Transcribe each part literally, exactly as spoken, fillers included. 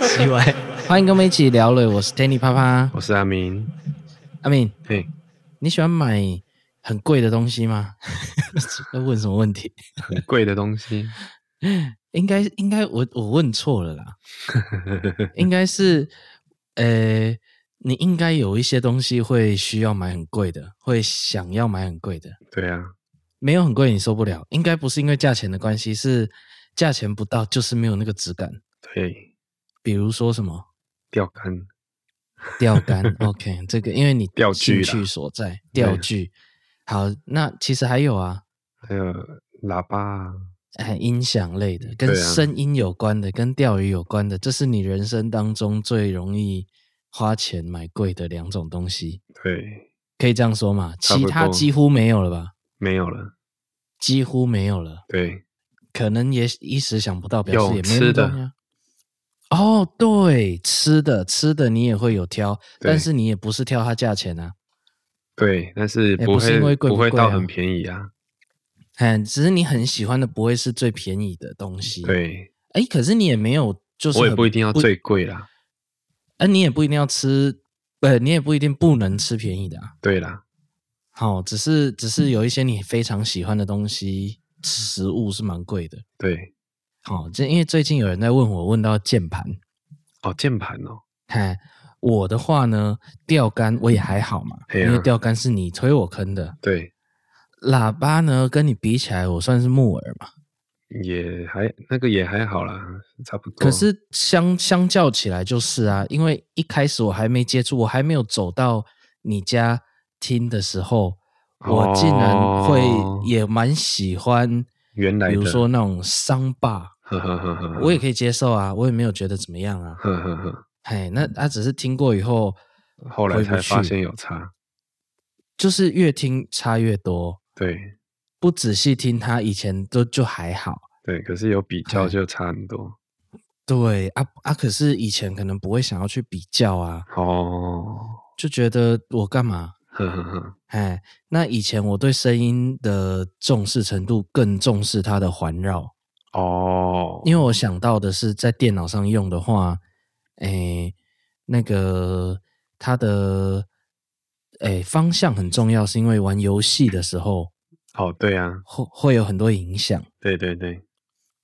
奇怪，欢迎跟我们一起聊了。我是 Tenny 啪啪，我是阿明。阿明，嘿，你喜欢买很贵的东西吗？要问什么问题？很贵的东西，应该应该我我问错了啦。应该是，呃，你应该有一些东西会需要买很贵的，会想要买很贵的。对啊，没有很贵你受不了，应该不是因为价钱的关系，是价钱不到，就是没有那个质感。对，比如说什么钓竿。钓竿OK， 这个因为你兴趣所在，钓具。好，那其实还有啊，还有喇叭、啊哎、音响类的，跟声音有关的、啊、跟钓鱼有关的，这是你人生当中最容易花钱买贵的两种东西。对，可以这样说嘛，其他几乎没有了吧？没有了，几乎没有了。对，可能也一时想不到，表示也没有的。哦，对，吃的吃的你也会有挑，但是你也不是挑它价钱啊。对，但是不会、欸、不是因为贵不贵、啊、不会到很便宜啊。嗯，只是你很喜欢的不会是最便宜的东西。对，哎、欸，可是你也没有，就是我也不一定要最贵啦。哎、呃，你也不一定要吃，呃，你也不一定不能吃便宜的啊。对啦，好、哦，只是只是有一些你非常喜欢的东西，食物是蛮贵的。对。好、哦，因为最近有人在问我，问到键盘。哦，键盘哦。哎，我的话呢，钓竿我也还好嘛，啊、因为钓竿是你推我坑的。对。喇叭呢，跟你比起来，我算是木耳嘛。也还那个也还好啦，差不多。可是相相较起来就是啊，因为一开始我还没接触，我还没有走到你家听的时候，我竟然会也蛮喜欢，原来的比如说那种桑巴。呵呵呵呵，我也可以接受啊，我也没有觉得怎么样啊。呵呵呵，哎，那他、啊、只是听过以后，后来才发现有差，就是越听差越多。对，不仔细听他以前都就还好。对，可是有比较就差很多。对啊啊，可是以前可能不会想要去比较啊。哦，就觉得我干嘛？呵呵呵，哎，那以前我对声音的重视程度更重视它的环绕哦，因为我想到的是在电脑上用的话，哎，那个它的哎方向很重要，是因为玩游戏的时候，哦对啊，会会有很多影响，对对对，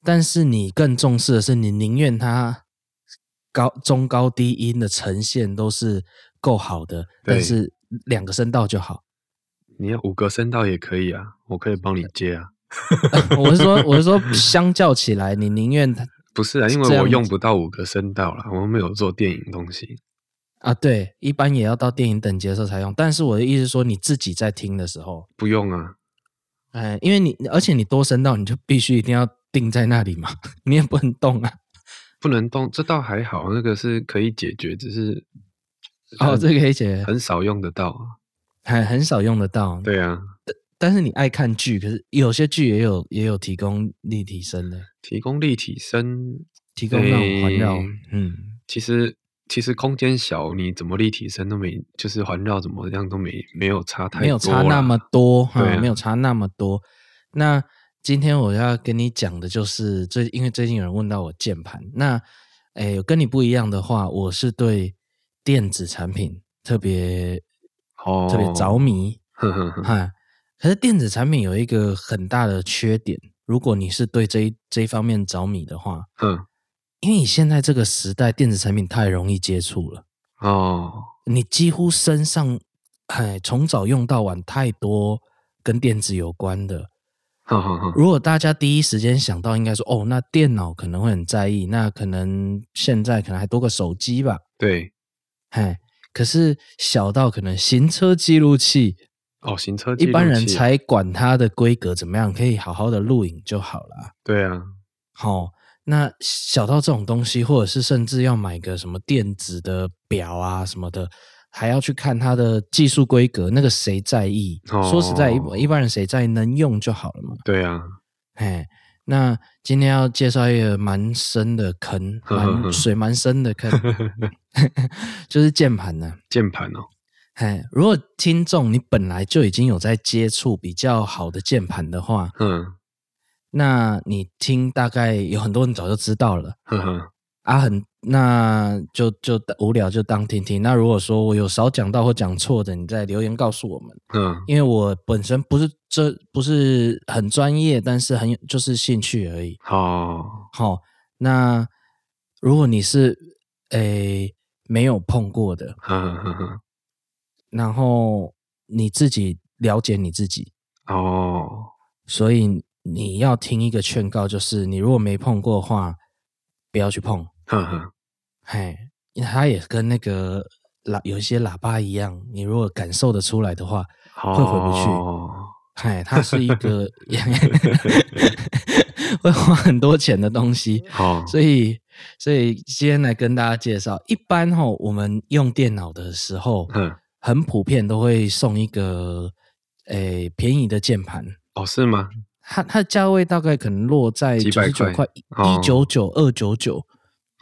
但是你更重视的是，你宁愿它高中高低音的呈现都是够好的，但是两个声道就好，你要五个声道也可以啊，我可以帮你接啊。我是说，我是说，相较起来，你宁愿不是啊，因为我用不到五个声道啦，我们没有做电影东西啊。对，一般也要到电影等级的时候才用。但是我的意思是说，你自己在听的时候不用啊。哎、呃，因为你而且你多声道，你就必须一定要定在那里嘛，你也不能动啊，不能动，这倒还好，那个是可以解决，只是。哦，这个可以解决，很少用得到、啊，很很少用得到。对啊，但是你爱看剧，可是有些剧也有也有提供立体声的，提供立体声，提供那种环绕。嗯，其实其实空间小，你怎么立体声都没，就是环绕怎么样都没没有差太多，没有差那么多，哈、啊嗯，没有差那么多。那今天我要跟你讲的就是最，因为最近有人问到我键盘，那诶，跟你不一样的话，我是对。电子产品特别、哦、特别着迷呵呵呵、嗯、可是电子产品有一个很大的缺点，如果你是对这一这一方面着迷的话、嗯、因为你现在这个时代电子产品太容易接触了、哦、你几乎身上从早用到晚太多跟电子有关的呵呵呵，如果大家第一时间想到应该说哦，那电脑可能会很在意，那可能现在可能还多个手机吧，对哎，可是小到可能行车记录器哦，行车记录器一般人才管它的规格怎么样，可以好好的录影就好了。对啊，好、哦，那小到这种东西，或者是甚至要买个什么电子的表啊什么的，还要去看它的技术规格，那个谁在意？哦、说实在，一般人谁在意？能用就好了嘛。对啊，哎，那今天要介绍一个蛮深的坑，蛮水蛮深的坑。就是键盘呢、啊，键盘哦，哎，如果听众你本来就已经有在接触比较好的键盘的话，嗯，那你听大概有很多人早就知道了，呵呵啊很那就就无聊就当听听。那如果说我有少讲到或讲错的，你再留言告诉我们。嗯，因为我本身不是这不是很专业，但是很就是兴趣而已。哦，好、哦，那如果你是诶没有碰过的，呵呵呵，然后你自己了解你自己哦，所以你要听一个劝告，就是你如果没碰过的话，不要去碰。哼哼，嘿，它也跟那个有一些喇叭一样，你如果感受得出来的话，哦、会回不去。嘿，它是一个会花很多钱的东西。哦、所以所以今天来跟大家介绍，一般吼、哦、我们用电脑的时候，嗯，很普遍都会送一个诶便宜的键盘。哦，是吗？它它的价位大概可能落在九十九块，一九九二九九。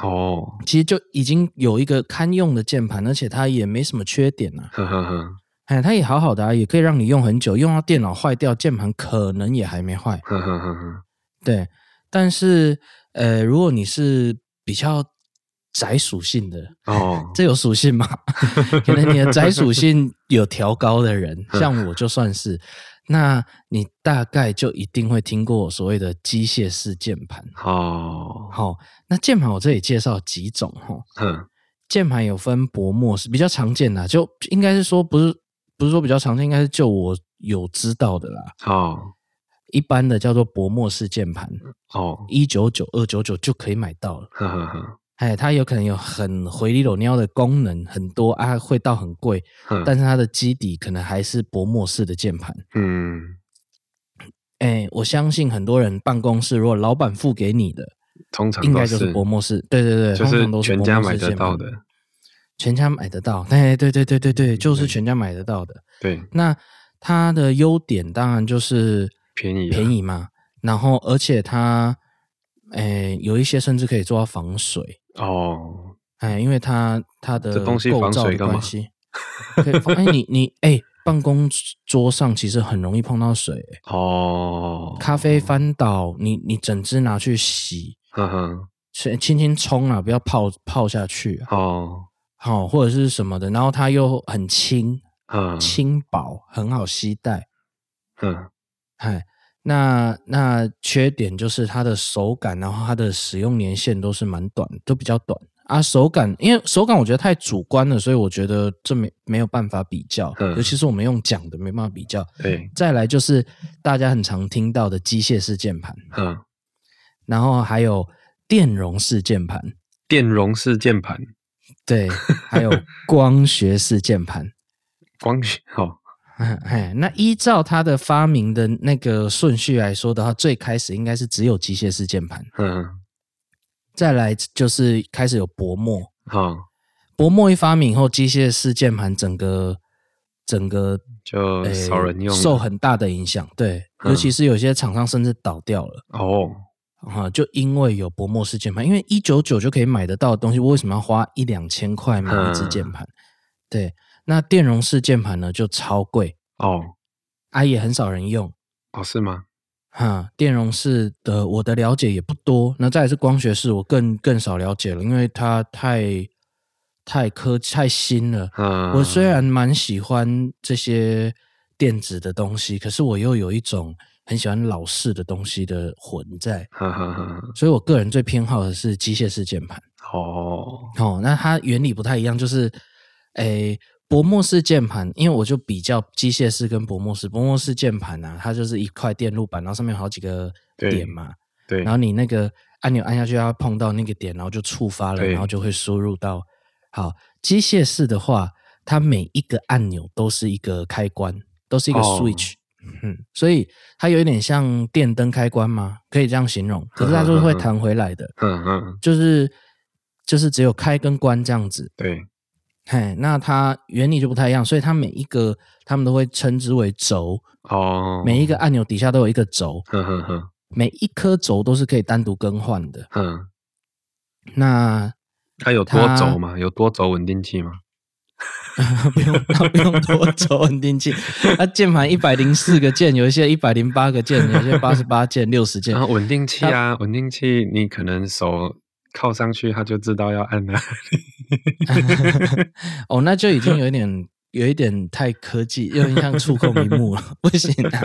哦，其实就已经有一个堪用的键盘，而且它也没什么缺点啊。呵呵呵，哎，它也好好的啊，也可以让你用很久，用到电脑坏掉，键盘可能也还没坏。呵呵呵呵，对。但是，呃，如果你是比较宅属性的，哦，这有属性吗？可能你的宅属性有调高的人，像我就算是，那你大概就一定会听过所谓的机械式键盘。哦，好、哦，那键盘我这里介绍几种哈。嗯，键盘有分薄膜是比较常见的、啊，就应该是说不是不是说比较常见，应该是就我有知道的啦。哦，一般的叫做薄膜式键盘。哦，一九九二九九就可以买到了。呵呵呵，哎，它有可能有很回力漏尿的功能很多啊，会到很贵，但是它的基底可能还是薄膜式的键盘。嗯，哎，我相信很多人办公室如果老板付给你的，通常都是应该就是薄膜式，对对对，就是通常都是全家买得到的，全家买得到，对对对对对对，就是全家买得到的。对，那它的优点当然就是便宜便宜嘛，然后而且它哎，有一些甚至可以做到防水。哦，哎，因为它它的构造的关系，可以放哎你你哎办公桌上其实很容易碰到水、欸、哦，咖啡翻倒，你你整只拿去洗，哼哼，轻轻冲啊，不要泡泡下去、啊、哦，好、哦、或者是什么的，然后它又很轻，嗯，轻薄，很好携带，嗯，哎。那那缺点就是它的手感，然后它的使用年限都是蛮短，都比较短啊。手感，因为手感我觉得太主观了，所以我觉得这没没有办法比较，尤其是我们用讲的没办法比较。对，再来就是大家很常听到的机械式键盘，嗯，然后还有电容式键盘，电容式键盘，对，还有光学式键盘，光学哦。那依照它的发明的那个顺序来说的话，最开始应该是只有机械式键盘。嗯，再来就是开始有薄膜。好、嗯，薄膜一发明以后，机械式键盘整个整个就少人用了、欸，受很大的影响。对、嗯，尤其是有些厂商甚至倒掉了。哦，啊、就因为有薄膜式键盘，因为一九九就可以买得到的东西，我为什么要花一两千块买一支键盘、嗯？对。那电容式键盘呢就超贵哦，啊也很少人用哦，是吗？哈，电容式的我的了解也不多，那再来是光学式，我更更少了解了，因为它太太科太新了。嗯，我虽然蛮喜欢这些电子的东西，可是我又有一种很喜欢老式的东西的魂在，呵呵呵，所以我个人最偏好的是机械式键盘。哦哦，那它原理不太一样，就是诶。薄膜式键盘，因为我就比较机械式跟薄膜式。薄膜式键盘啊，它就是一块电路板，然后上面有好几个点嘛。对。对，然后你那个按钮按下去，它碰到那个点，然后就触发了，然后就会输入到。好，机械式的话，它每一个按钮都是一个开关，都是一个 switch。哦、嗯，所以它有一点像电灯开关嘛，可以这样形容。可是它就是会弹回来的。嗯嗯。就是就是只有开跟关这样子。对。嘿，那它原理就不太一样，所以它每一个他们都会称之为轴哦，每一个按钮底下都有一个轴，呵呵呵，每一颗轴都是可以单独更换的。嗯，那它有多轴吗？有多轴稳定器吗？不用不用多轴稳定器，它键盘一百零四个键，有一些一百零八个键，有一些八十八键六十键。然后稳定器啊，稳定器你可能手靠上去它就知道要按哪里。哦，那就已经有一点有一点太科技，有点像触控屏幕了，不行啊。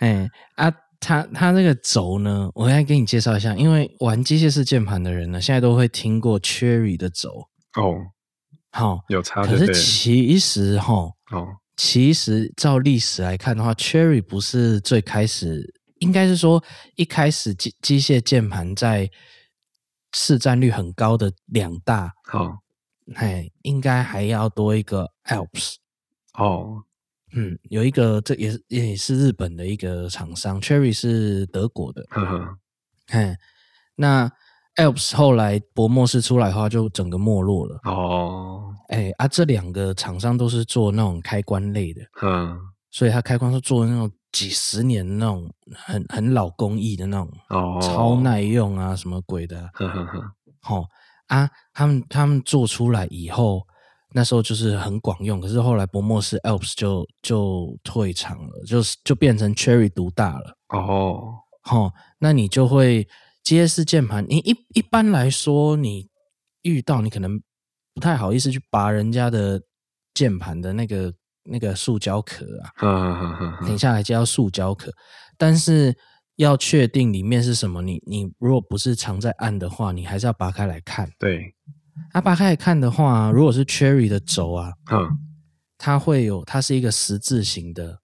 哎啊，它它这个轴呢，我来给你介绍一下，因为玩机械式键盘的人呢，现在都会听过 Cherry 的轴哦。好、哦，有差。可是其实哈、哦哦，其实照历史来看的话 ，Cherry 不是最开始，应该是说一开始机机械键盘在市占率很高的两大，好、哦，哎，应该还要多一个 Alps。哦，嗯，有一个这也是也是日本的一个厂商 ，Cherry 是德国的，呵呵，哎，那。Alps 后来薄膜式出来的话就整个没落了哦，哎、欸、啊，这两个厂商都是做那种开关类的，嗯，所以他开关是做那种几十年那种很很老工艺的那种哦，超耐用啊什么鬼的、啊，呵呵呵，好、哦、啊，他们他们做出来以后，那时候就是很广用，可是后来薄膜式 Alps 就就退场了，就就变成 Cherry 独大了哦，好、哦，那你就会。机械式键盘，你一一般来说，你遇到你可能不太好意思去拔人家的键盘的那个那个塑胶壳啊，等一下来叫塑胶壳。但是要确定里面是什么，你你如果不是常在按的话，你还是要拔开来看。对，啊，拔开来看的话，如果是 Cherry 的轴啊，嗯，它会有，它是一个十字形的，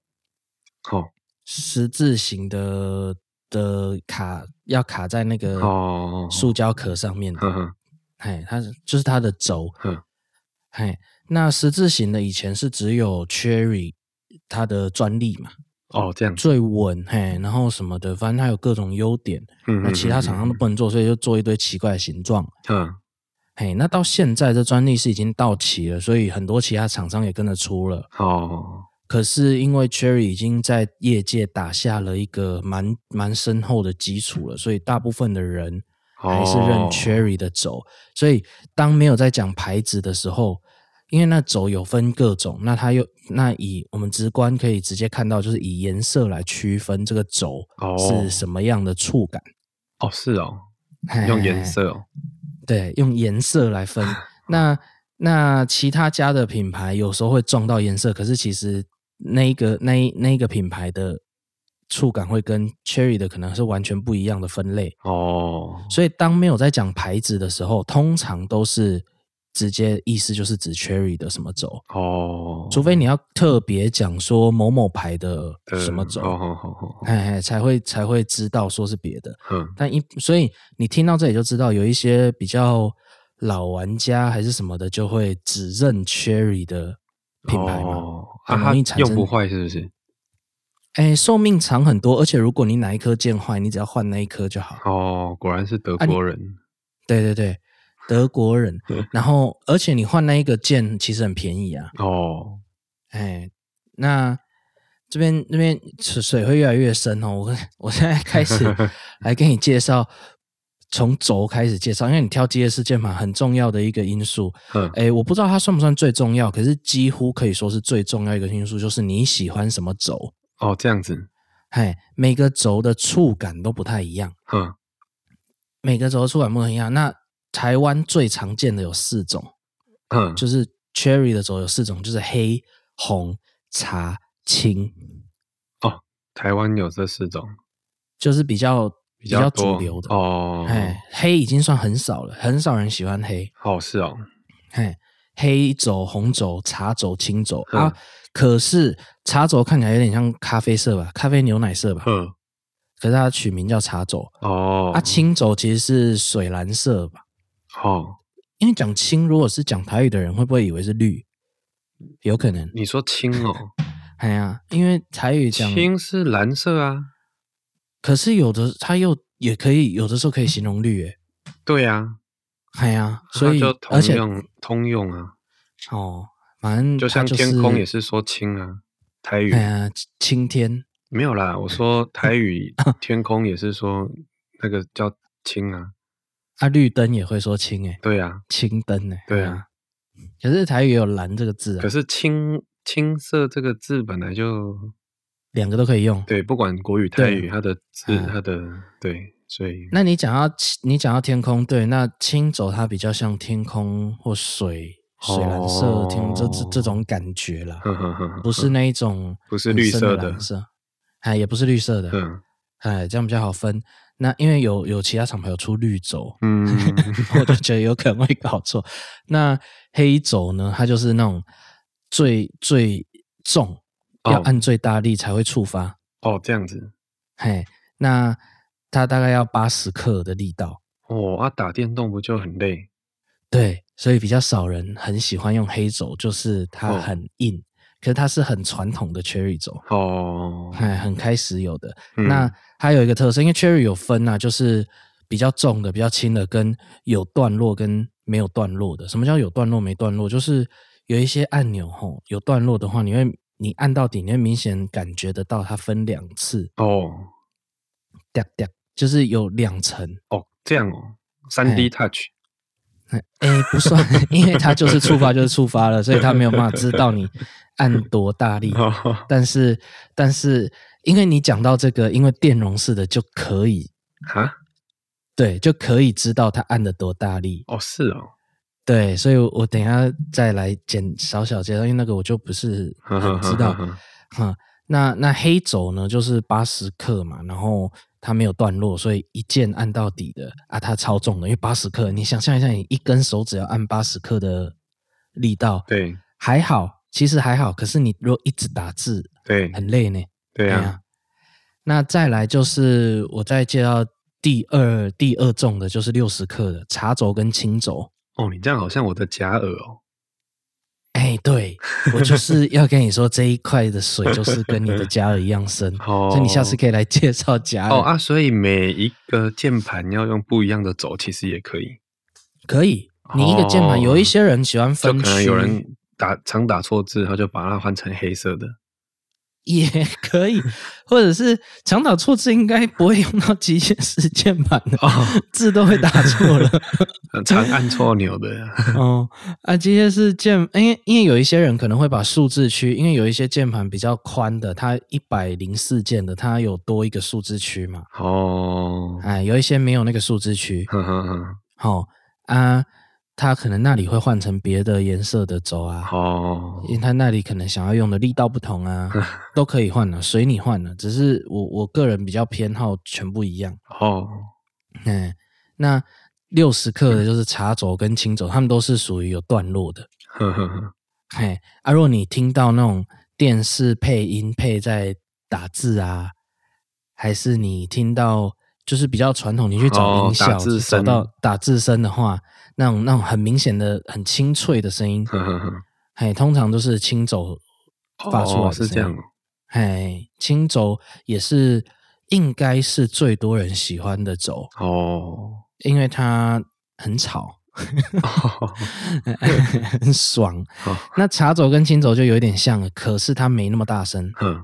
哦，十字形的。的卡要卡在那个塑胶壳上面的、oh, oh, oh, oh. 嘿，它就是它的轴。嗯，嘿，那十字形的以前是只有 Cherry 它的专利嘛？哦、oh, ，这样最稳，嘿，然后什么的，反正它有各种优点。嗯，那其他厂商都不能做，所以就做一堆奇怪的形状。嗯，嘿，那到现在这专利是已经到期了，所以很多其他厂商也跟着出了。哦、oh.。可是因为 Cherry 已经在业界打下了一个蛮蛮深厚的基础了，所以大部分的人还是认 Cherry 的轴。Oh. 所以当没有在讲牌子的时候，因为那轴有分各种，那它又那以我们直观可以直接看到，就是以颜色来区分这个轴是什么样的触感。哦、oh. oh, ，是哦，用颜色哦，对，用颜色来分。那那其他家的品牌有时候会撞到颜色，可是其实。那一个那一那一个品牌的触感会跟 Cherry 的可能是完全不一样的分类哦，所以当没有在讲牌子的时候，通常都是直接意思就是指 Cherry 的什么轴哦，除非你要特别讲说某某牌的什么轴、嗯哦，才会才会知道说是别的。嗯，但一所以你听到这里就知道，有一些比较老玩家还是什么的，就会只认 Cherry 的。品牌嘛，哦、很容易产生、啊、它用不坏是不是？哎，寿命长很多，而且如果你哪一颗键坏，你只要换那一颗就好。哦，果然是德国人。啊、对对对，德国人。然后，而且你换那一个键其实很便宜啊。哦，哎，那这边那边水会越来越深哦。我我现在开始来给你介绍。从轴开始介绍，因为你挑机械式键盘很重要的一个因素，哎，我不知道它算不算最重要，可是几乎可以说是最重要一个因素，就是你喜欢什么轴哦，这样子，哎，每个轴的触感都不太一样，嗯，每个轴的触感不太一样。那台湾最常见的有四种，嗯，就是 Cherry 的轴有四种，就是黑、红、茶、青。哦，台湾有这四种，就是比较。比较主流的哦，黑已经算很少了，很少人喜欢黑。哦，是哦，黑轴、红轴、茶轴、青轴啊。可是茶轴看起来有点像咖啡色吧，咖啡牛奶色吧。嗯，可是它取名叫茶轴哦。啊，青轴其实是水蓝色吧？哦，因为讲青，如果是讲台语的人，会不会以为是绿？有可能。你说青哦？哎呀、啊，因为台语讲青是蓝色啊。可是有的，它又也可以有的时候可以形容绿诶。对啊，哎呀、啊，所以就通用而且通用啊。哦，反正就像天空也是说青啊，台语。哎呀，青天。没有啦，我说台语天空也是说那个叫青啊。啊，绿灯也会说青诶。对啊，青灯诶。对啊，可是台语也有蓝这个字啊。可是青青色这个字本来就两个都可以用，对，不管国语台语它的字、啊、它的对，所以那你讲到你讲到天空，对，那青轴它比较像天空或水水蓝色、哦、天空 这, 这种感觉啦，呵呵呵，不是那一种不是绿色的，哎，也不是绿色的，哎，这样比较好分。那因为有有其他厂牌有出绿轴，嗯，我就觉得有可能会搞错。那黑轴呢，它就是那种最最重，要按最大力才会触发。哦，哦这样子。嘿，那它大概要八十克的力道。哦，啊，打电动不就很累？对，所以比较少人很喜欢用黑轴，就是它很硬。哦，可是它是很传统的 Cherry 轴哦，很开始有的、嗯、那它有一个特色，因为 Cherry 有分啊，就是比较重的比较轻的跟有段落跟没有段落的。什么叫有段落没段落？就是有一些按钮吼，有段落的话你会你按到底你会明显感觉得到它分两次哦，嗲嗲就是有两层哦，这样哦， 三 D touch、哎欸、不算，因为它就是触发就是触发了，所以它没有办法知道你按多大力。但是但是因为你讲到这个，因为电容式的就可以哈，对，就可以知道它按的多大力。哦，是哦，对，所以我等一下再来简小小介绍，因为那个我就不是很知道。嗯，那那黑轴呢，就是八十克嘛，然后它没有段落，所以一键按到底的啊，它超重的，因为八十克，你想象一下，你一根手指要按八十克的力道，对，还好，其实还好，可是你如果一直打字，对，很累呢，对啊。对啊，那再来就是我再介绍第二第二重的，就是六十克的茶轴跟青轴。哦，你这样好像我的假耳哦。哎，对，我就是要跟你说这一块的水就是跟你的假耳一样深哦，所以你下次可以来介绍假耳。哦啊，所以每一个键盘要用不一样的轴，其实也可以。可以，你一个键盘，哦，有一些人喜欢分区，就可能有人打常打错字，他就把它换成黑色的。也可以，或者是常打错字，应该不会用到极限式键盘的，哦，字都会打错了，常按错钮的呀。哦，啊，极限式键，因为因为有一些人可能会把数字区，因为有一些键盘比较宽的，它一百零四键的，它有多一个数字区嘛。哦，哎，有一些没有那个数字区，呵呵呵，哦啊。它可能那里会换成别的颜色的轴啊，哦，因为它那里可能想要用的力道不同啊，都可以换了，随你换了，只是我我个人比较偏好全部一样哦。嗯，那六十克的就是茶轴跟青轴，他们都是属于有段落的。呵呵呵。嘿，啊，如果你听到那种电视配音配在打字啊，还是你听到就是比较传统，你去找音效，哦，找到打字声的话。那种那种很明显的、很清脆的声音，呵呵呵，嘿，通常都是青轴发出来的声音。哦，是这样。嘿，青轴也是应该是最多人喜欢的轴哦，因为它很吵，哦，很爽。哦，那茶轴跟青轴就有点像了，可是它没那么大声，嗯，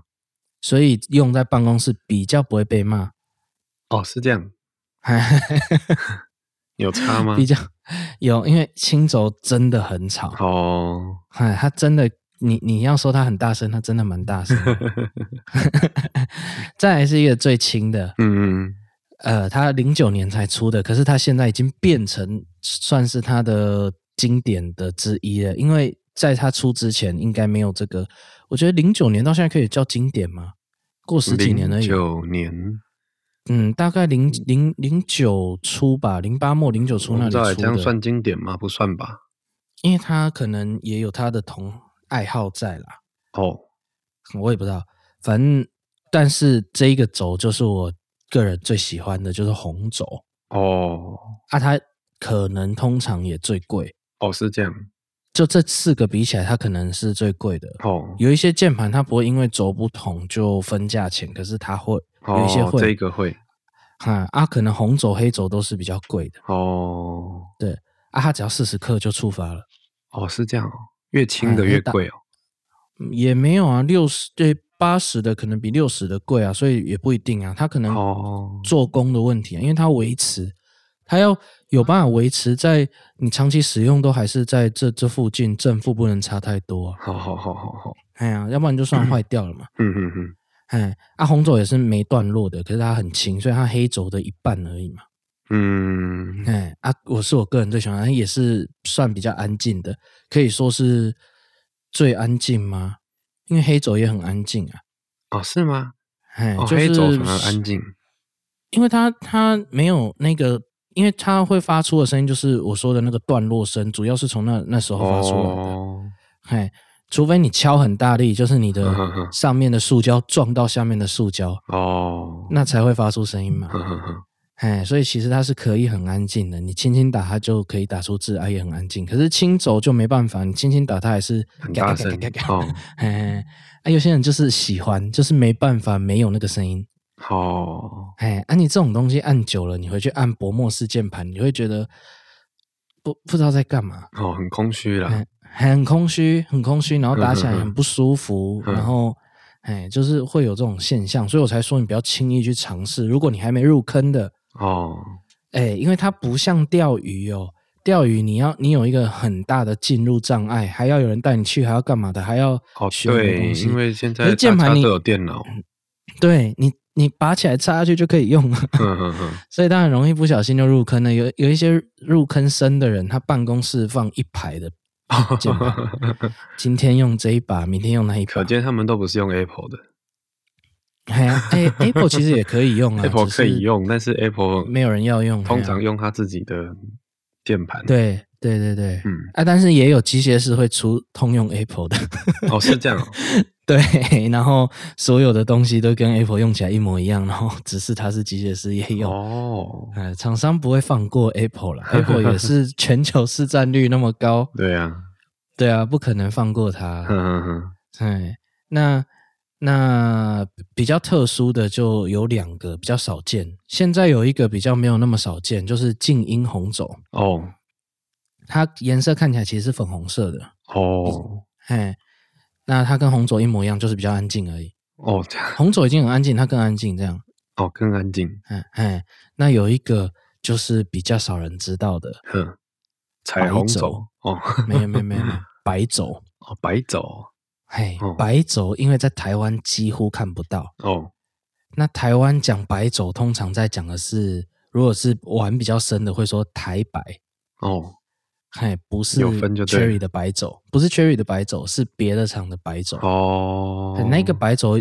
所以用在办公室比较不会被骂。哦，是这样。有差吗？比较有，因为青轴真的很吵哦，哎，它真的，你你要说它很大声，它真的蛮大声。再来是一个最轻的，嗯嗯，呃，它零九年才出的，可是它现在已经变成算是它的经典的之一了，因为在它出之前应该没有这个，我觉得零九年到现在可以叫经典吗？过十几年而已。零九年。嗯，大概零零零九初吧，零八末零九初那里出的。这样算经典吗？不算吧，因为他可能也有他的同爱好在啦。哦，我也不知道，反正但是这一个轴就是我个人最喜欢的，就是红轴。哦，啊，它可能通常也最贵。哦，是这样。就这四个比起来，它可能是最贵的。哦，有一些键盘它不会因为轴不同就分价钱，可是它会。有一些会，哦，这个会，嗯，啊，可能红轴黑轴都是比较贵的哦。对啊，它只要四十克就触发了。哦，是这样哦，越轻的越贵哦。嗯，也没有啊，六十对八十的可能比六十的贵啊，所以也不一定啊。它可能做工的问题啊，因为它维持，它要有办法维持在你长期使用都还是在 这, 这附近，正负不能差太多、啊。好好好好好，哎呀，要不然就算坏掉了嘛。嗯嗯嗯。哎，啊，红轴也是没段落的，可是它很轻，所以它黑轴的一半而已嘛。嗯，哎，啊，我是我个人最喜欢，也是算比较安静的，可以说是最安静吗？因为黑轴也很安静啊。哦，是吗？哎，哦，就是、黑轴反而安静，因为它它没有那个，因为它会发出的声音就是我说的那个段落声，主要是从那那时候发出来的。哦，哎。除非你敲很大力，就是你的上面的塑胶撞到下面的塑胶，哦，那才会发出声音嘛。呵呵呵，哎，所以其实它是可以很安静的，你轻轻打它就可以打出字，啊，也很安静。可是轻轴就没办法，你轻轻打它还是很大声。哦，哎，啊，有些人就是喜欢，就是没办法没有那个声音。哦，哎，啊，你这种东西按久了，你回去按薄膜式键盘，你会觉得不不知道在干嘛。哦，很空虚啦。哎，很空虚，很空虚，然后打起来很不舒服，嗯嗯嗯，然后，哎，就是会有这种现象，所以我才说你不要轻易去尝试。如果你还没入坑的哦，哎，因为它不像钓鱼哦，钓鱼你要你有一个很大的进入障碍，还要有人带你去，还要干嘛的，还要学很多东西。哦，对，因为现在大家都有电脑，对你你拔起来插下去就可以用了，嗯嗯嗯，所以当然容易不小心就入坑了。有有一些入坑深的人，他办公室放一排的。今天用这一把，明天用那一把，可见他们都不是用 Apple 的。哎呀，欸，Apple 其实也可以用啊，Apple 可以用，但是 Apple 没有人要用，通常用他自己的键盘。对对对对，嗯，啊，但是也有机械师会出通用 Apple 的。哦，是这样哦。对，然后所有的东西都跟 Apple 用起来一模一样，然后只是它是机械师也有哦，呃，厂商不会放过 Apple 啦Apple 也是全球市占率那么高，对啊，对啊，不可能放过它。嗯，那那比较特殊的就有两个比较少见，现在有一个比较没有那么少见，就是静音红轴哦，它颜色看起来其实是粉红色的哦，哎。那它跟红轴一模一样，就是比较安静而已。哦，红轴已经很安静，它更安静这样。哦，更安静。嗯嗯，那有一个就是比较少人知道的，哼，彩虹轴。哦，没有没有没有，白轴。哦，白轴。嘿，哦，白轴，因为在台湾几乎看不到。哦，那台湾讲白轴，通常在讲的是，如果是玩比较深的，会说台白。哦。哎，不是 Cherry 的白轴，不是 Cherry 的白轴，是别的厂的白轴哦。那个白轴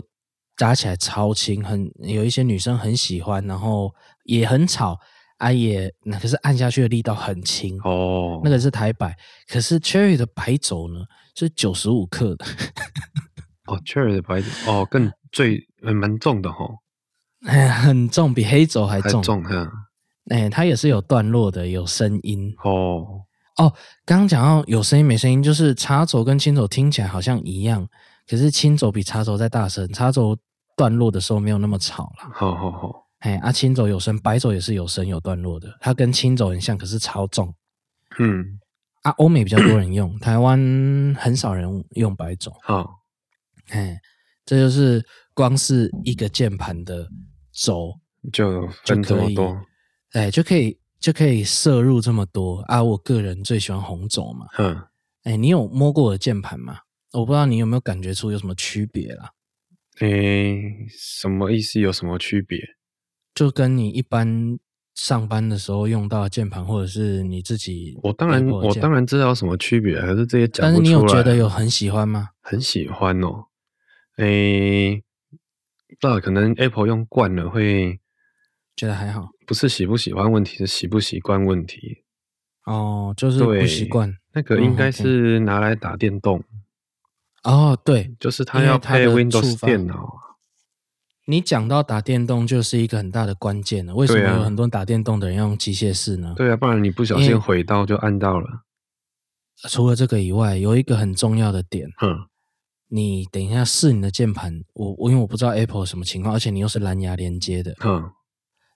打起来超轻，很有一些女生很喜欢，然后也很吵啊也，也那可是按下去的力道很轻哦。那个是台白，可是 Cherry 的白轴呢是九十五克的哦 ，Cherry 的白轴哦更最蛮重的哦，哎，很重，比黑轴还重，还重哈。哎，它也是有段落的，有声音哦。哦，刚刚讲到有声音没声音，就是插轴跟轻轴听起来好像一样，可是轻轴比插轴再大声，插轴段落的时候没有那么吵啦。好好好，哎，啊，轻轴有声，白轴也是有声有段落的，它跟轻轴很像，可是超重。嗯，啊，欧美比较多人用，台湾很少人用白轴。好，哎，这就是光是一个键盘的轴就分这么多，哎，就可以。就可以摄入这么多啊！我个人最喜欢红轴嘛。嗯，哎，欸，你有摸过我的键盘吗？我不知道你有没有感觉出有什么区别啦。诶，欸，什么意思？有什么区别？就跟你一般上班的时候用到的键盘，或者是你自己，我当然我当然知道有什么区别，可是这些讲不出来。但是你有觉得有很喜欢吗？很喜欢哦。诶，欸，那可能 Apple 用惯了会。觉得还好，不是喜不喜欢问题，是习不习惯问题。哦，就是不习惯。那个应该是拿来打电动。哦，对，就是它要配 Windows 电脑。你讲到打电动，就是一个很大的关键了。为什么有很多打电动的人要用机械式呢？对啊，不然你不小心回到就按到了。除了这个以外，有一个很重要的点。嗯。你等一下试你的键盘，我我因为我不知道 Apple 什么情况，而且你又是蓝牙连接的。嗯。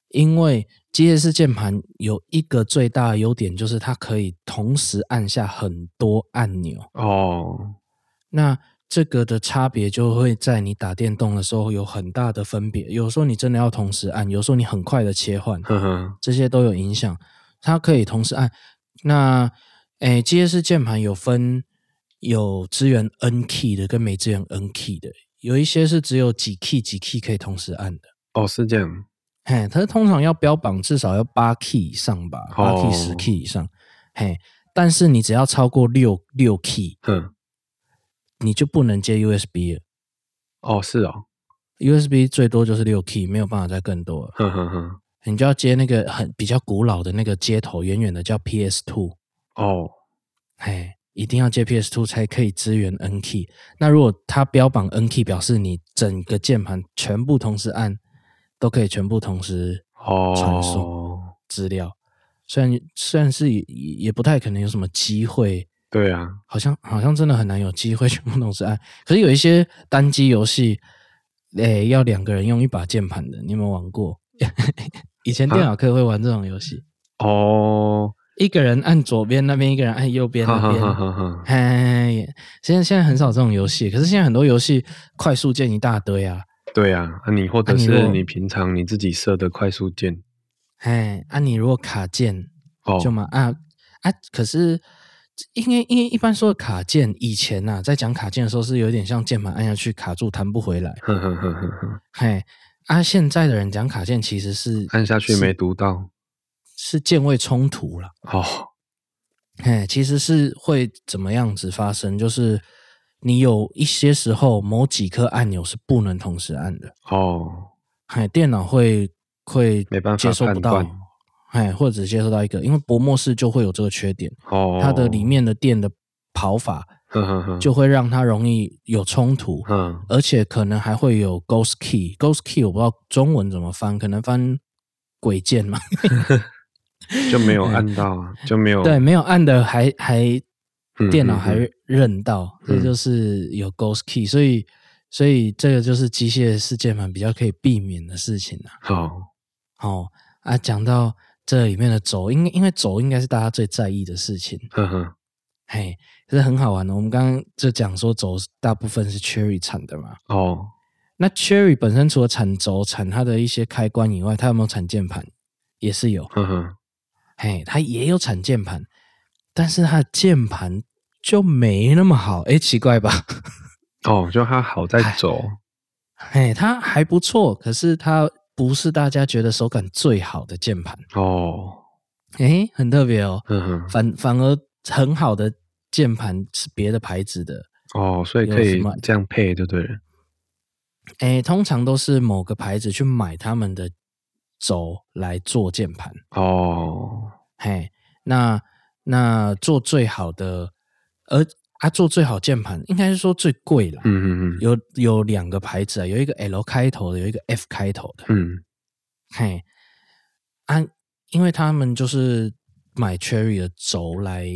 因为机械式键盘有一个最大的优点，就是它可以同时按下很多按钮哦。那这个的差别就会在你打电动的时候有很大的分别。有时候你真的要同时按，有时候你很快的切换，呵呵，这些都有影响。它可以同时按。那诶，机械式键盘有分有支援 N-Key 的跟没支援 N-Key 的，有一些是只有几 key 几 key 可以同时按的。哦，是这样。嘿，它通常要标榜至少要八 key 以上吧，八 key 十 key 以上。嘿，但是你只要超过六六 key， 嗯，你就不能接 U S B 了。哦，是哦。U S B 最多就是六 key， 没有办法再更多了。哼哼哼，你就要接那个很比较古老的那个接头，远远的叫 P S 二。哦，嘿，一定要接 P S 二 才可以支援 N-Key。那如果它标榜 N-Key， 表示你整个键盘全部同时按，都可以全部同时传送资料。Oh. 虽然虽然是 也, 也不太可能有什么机会。对啊，好像好像真的很难有机会全部同时按。可是有一些单机游戏。欸、要两个人用一把键盘的，你有没有玩过？以前电脑课会玩这种游戏哦，一个人按左边那边，一个人按右边那边。哎，现在现在很少这种游戏，可是现在很多游戏快速键一大堆啊。对啊，啊你或者是你平常你自己设的快速键。哎、啊，啊你如果卡键，哦、就嘛啊啊，可是。因为因为一般说的卡键，以前啊在讲卡键的时候是有点像键盘按下去卡住弹不回来。呵呵呵呵嘿，啊现在的人讲卡键其实是按下去没读到，是键位冲突啦。哦，嘿，其实是会怎么样子发生？就是你有一些时候某几颗按钮是不能同时按的。哦，嘿，电脑会会没办法接受不到。哎，或者接收到一个，因为薄膜式就会有这个缺点， oh. 它的里面的电的跑法就会让它容易有冲突，而且可能还会有 Ghost Key。Ghost Key 我不知道中文怎么翻，可能翻鬼键嘛，就没有按到，就没有对，没有按的还还电脑还认到，这就是有 Ghost Key， 所以所以这个就是机械式键盘比较可以避免的事情啊。好，好啊，讲到。这里面的轴，因为轴应该是大家最在意的事情。呵呵，嘿，这是很好玩的。我们刚刚就讲说轴大部分是 Cherry 产的嘛。哦，那 Cherry 本身除了产轴、产它的一些开关以外，它有没有产键盘？也是有。呵呵，嘿，它也有产键盘，但是它的键盘就没那么好。哎，奇怪吧？哦，就它好在轴。嘿，它还不错，可是它。不是大家觉得手感最好的键盘哦，哎，很特别哦，呵呵反反而很好的键盘是别的牌子的哦，所以可以这样配就对了。哎，通常都是某个牌子去买他们的轴来做键盘哦，嘿，那那做最好的，而啊做最好键盘应该是说最贵了，嗯嗯嗯，有有两个牌子啊，有一个 L 开头的，有一个 F 开头的，嗯，嘿，啊，因为他们就是买 Cherry 的轴来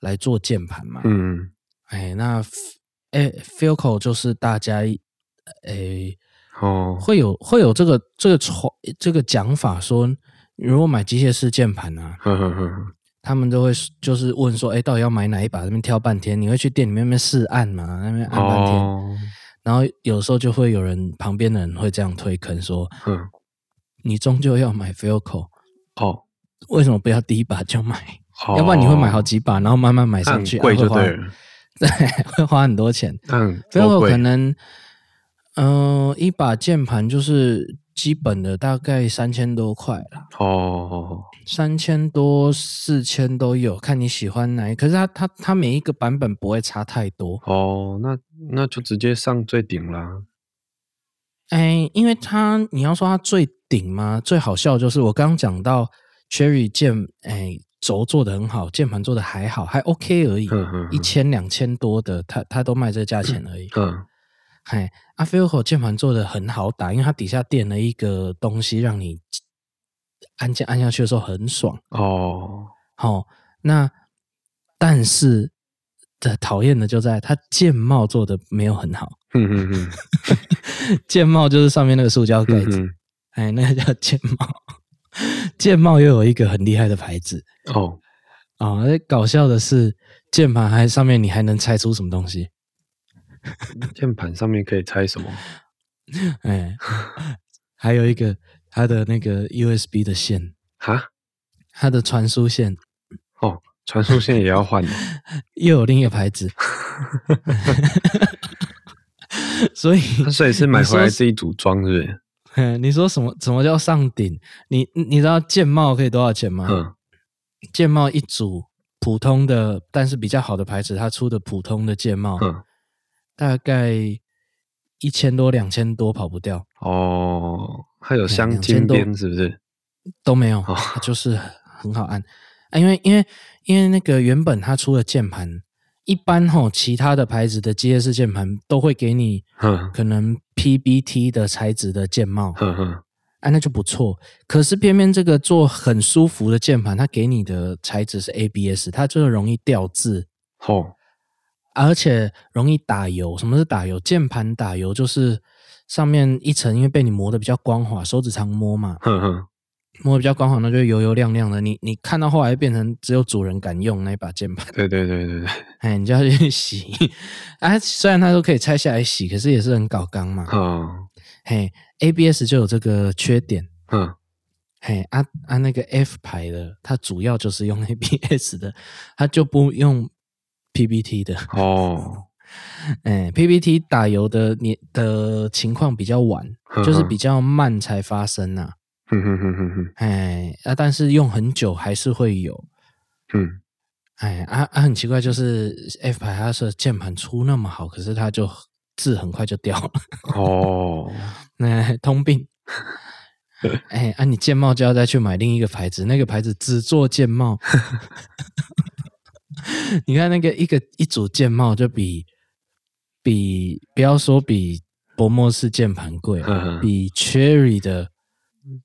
来做键盘嘛，嗯，哎，那哎 Filco 就是大家哎哦会有会有这个这个传这个讲法说，如果买机械式键盘啊，呵呵呵。他们都会就是问说，哎、欸，到底要买哪一把？那边挑半天，你会去店里面那边试按嘛？那边按半天， oh. 然后有时候就会有人旁边的人会这样推坑说，嗯，你终究要买 Filco 哦， oh. 为什么不要第一把就买？ Oh. 要不然你会买好几把，然后慢慢买上去，按贵就对了，对，会花很多钱。嗯 ，Filco 可能，嗯、呃，一把键盘就是。基本的大概三千多块啦，哦，三千多四千都有，看你喜欢哪一個。可是它它它每一个版本不会差太多。哦，那那就直接上最顶啦。哎、欸，因为它你要说它最顶嘛，最好笑就是我刚讲到 Cherry 键哎轴做得很好，键盘做得还好，还 OK 而已，一千两千多的，它它都卖这价钱而已。嗯。嘿，啊 Filco 键盘做的很好打，因为它底下垫了一个东西，让你按键按下去的时候很爽哦。好、哦，那但是的讨厌的就在它键帽做的没有很好。嗯嗯嗯，键帽就是上面那个塑胶盖子，哎、嗯嗯，那个叫键帽。键帽又有一个很厉害的牌子哦。啊、哦，搞笑的是键盘还上面你还能猜出什么东西？键盘上面可以拆什么？哎，还有一个它的那个 U S B 的线哈，它的传输线。哦，传输线也要换的。又有另一个牌子。所以所以是买回来自己组装，是不是？嗯，你说什么？什么叫上顶？你你知道键帽可以多少钱吗？嗯，键帽一组普通的，但是比较好的牌子，它出的普通的键帽，嗯，大概一千多、两千多跑不掉。哦，它有镶金边是不是？都没有，哦，它就是很好按。啊，因为因为因为那个原本它出的键盘。一般齁，其他的牌子的接式键盘都会给你可能 P B T 的材质的键帽，呵呵，啊，那就不错。可是偏偏这个做很舒服的键盘，它给你的材质是 A B S， 它就容易掉字，哦，而且容易打油。什么是打油？键盘打油就是上面一层因为被你磨得比较光滑，手指常摸嘛，呵呵，摸得比较光滑，那就油油亮亮的。你你看到后来变成只有主人敢用那一把键盘。对对对对对。哎，你就要去洗。啊，虽然它都可以拆下来洗，可是也是很搞纲嘛。嗯。嘿 ，A B S 就有这个缺点。嗯。嘿，啊啊，那个 F 牌的，它主要就是用 A B S 的，它就不用 P B T 的。哦。哎 ，P B T 打油的你的情况比较晚，嗯，就是比较慢才发生啊。嗯哼哼哼哼，哎，啊，但是用很久还是会有，嗯，哎，啊啊，很奇怪，就是 F 牌它的键盘出那么好，可是它就字很快就掉了，哦，哎，通病，哎，啊，你键帽就要再去买另一个牌子，那个牌子只做键帽，你看那个一个一组键帽就比比不要说比薄膜式键盘贵，嗯，比 Cherry 的。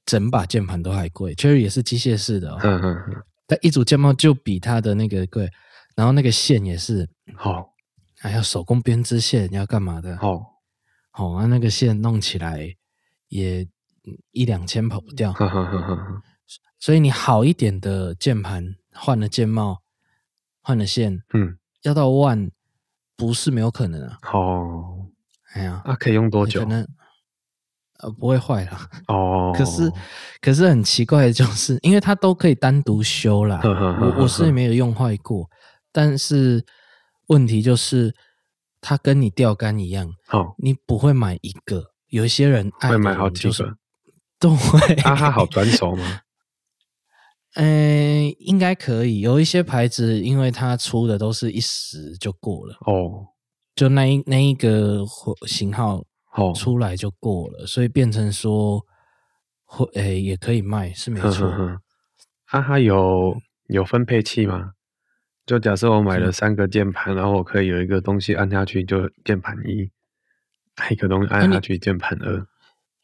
整把键盘都还贵 ，Cherry 也是机械式的哦。嗯嗯嗯。但一组键帽就比它的那个贵，然后那个线也是好，哦，还有手工编织线，你要干嘛的？哦，好，哦，啊，那个线弄起来也一两千跑不掉。呵呵呵呵。所以你好一点的键盘换了键帽，换了线，嗯，要到万不是没有可能啊。哦，哎呀，那，啊，可以用多久？呃，不会坏啦。哦，可是可是很奇怪的就是，因为它都可以单独修啦，呵呵呵呵，我我是没有用坏过，但是问题就是它跟你钓竿一样，哦，你不会买一个，有一些人爱，就是，会买好几个，都会。啊，它好转手吗？嗯，呃，应该可以。有一些牌子，因为它出的都是一时就过了，哦，就那一那一个型号。出来就过了，所以变成说，诶、欸，也可以卖是没错。哈哈，有有分配器吗？就假设我买了三个键盘，然后我可以有一个东西按下去就键盘一，一个东西按下去键盘二，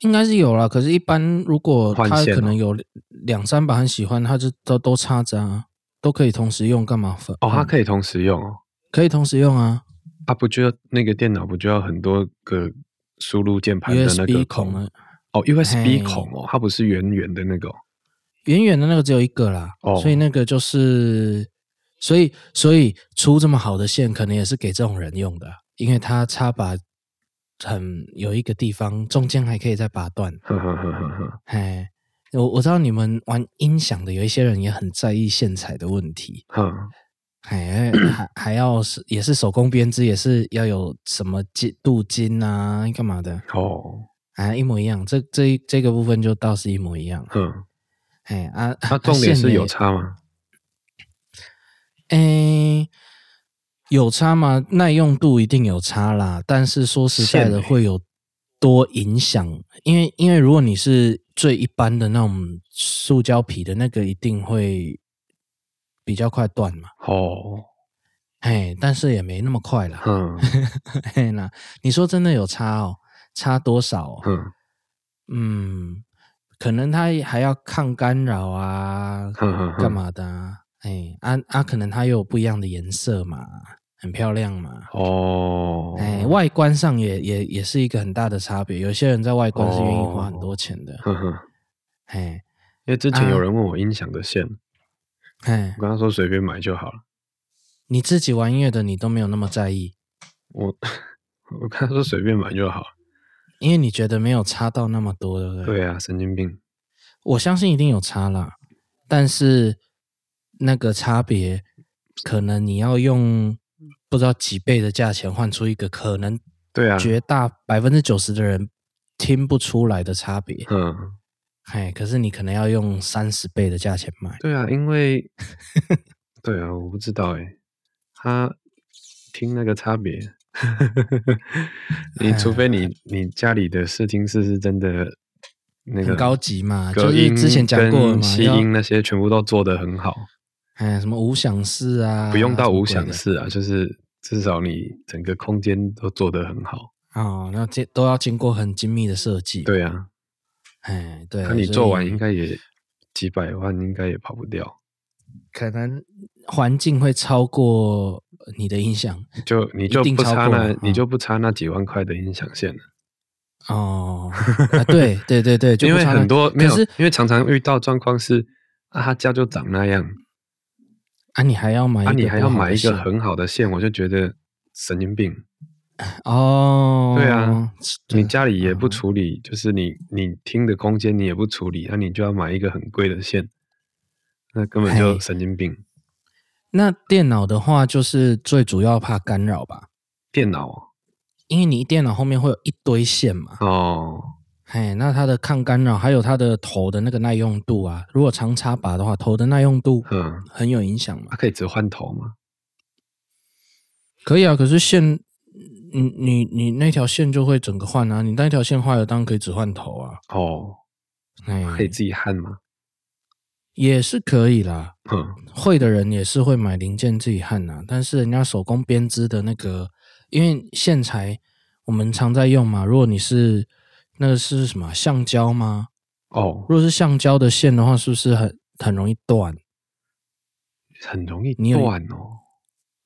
应该是有啦。可是，一般如果它可能有两三把很喜欢，它就都都插着啊，都可以同时用，干嘛分？哦，它可以同时用哦，可以同时用啊。啊，不就那个电脑不就要很多个？输入键盘的那个孔呢？哦 ，U S B 孔哦，它不是圆圆的那个，哦，圆圆的那个只有一个啦。哦，所以那个就是，所以所以出这么好的线，可能也是给这种人用的，因为它插拔很有一个地方，中间还可以再拔断。呵呵呵呵呵。哎，我我知道你们玩音响的有一些人也很在意线材的问题。嗯。还还要也是手工编织，也是要有什么镀金啊，干嘛的？哦，啊，一模一样。这这这个部分就倒是一模一样。嗯，哎啊，它重点是有差吗？哎，欸，有差吗？耐用度一定有差啦，但是说实在的，会有多影响，因为因为如果你是最一般的那种塑胶皮的那个，一定会。比较快断嘛，哦，嘿，但是也没那么快啦，嗯，嘿啦，你说真的有差哦，差多少哦？嗯，嗯，可能它还要抗干扰啊，干嘛的啊？哎，啊啊，可能它有不一样的颜色嘛，很漂亮嘛，哦，哎，外观上也也也是一个很大的差别，有些人在外观是愿意花很多钱的，呵呵，哎，因为之前有人问我音响的线。啊我跟他说随便买就好了。你自己玩音乐的，你都没有那么在意。我我跟他说随便买就好了，因为你觉得没有差到那么多，对不对？对啊，神经病。我相信一定有差啦，但是那个差别可能你要用不知道几倍的价钱换出一个可能绝大 百分之九十 的人听不出来的差别。嗯，哎，可是你可能要用三十倍的价钱买。对啊，因为对啊，我不知道哎，他听那个差别你除非你你家里的视听室是真的那个很高级嘛，就是之前讲过的嘛，吸音那些全部都做得很好。哎，什么无响室啊？不用到无响室啊，就是至少你整个空间都做得很好。哦，那这都要经过很精密的设计。对啊，哎，对。那你做完应该也几百万，应该也跑不掉。可能环境会超过你的音响，就你就不差那、哦、你就不差那几万块的音响线了。哦，啊、对对对对，就不差那因为很多没有，因为常常遇到状况是啊，它家就长那样。啊，你还要买一個？啊，你还要买一个很好的线，我就觉得神经病。哦，对啊，對你家里也不处理，嗯、就是你你听的空间你也不处理，那、啊、你就要买一个很贵的线，那根本就神经病。那电脑的话，就是最主要怕干扰吧？电脑、哦，因为你电脑后面会有一堆线嘛。哦。嘿，那它的抗干扰还有它的头的那个耐用度啊，如果常插拔的话，头的耐用度很有影响嘛。它、嗯啊、可以只换头吗？可以啊，可是线，你你你那条线就会整个换啊，你那条线坏了，当然可以只换头啊。哦，可以自己焊吗？也是可以啦，嗯，会的人也是会买零件自己焊啊，但是人家手工编织的那个，因为线材我们常在用嘛，如果你是。那个是什么橡胶吗？哦，如果是橡胶的线的话，是不是很很容易断？很容易断哦。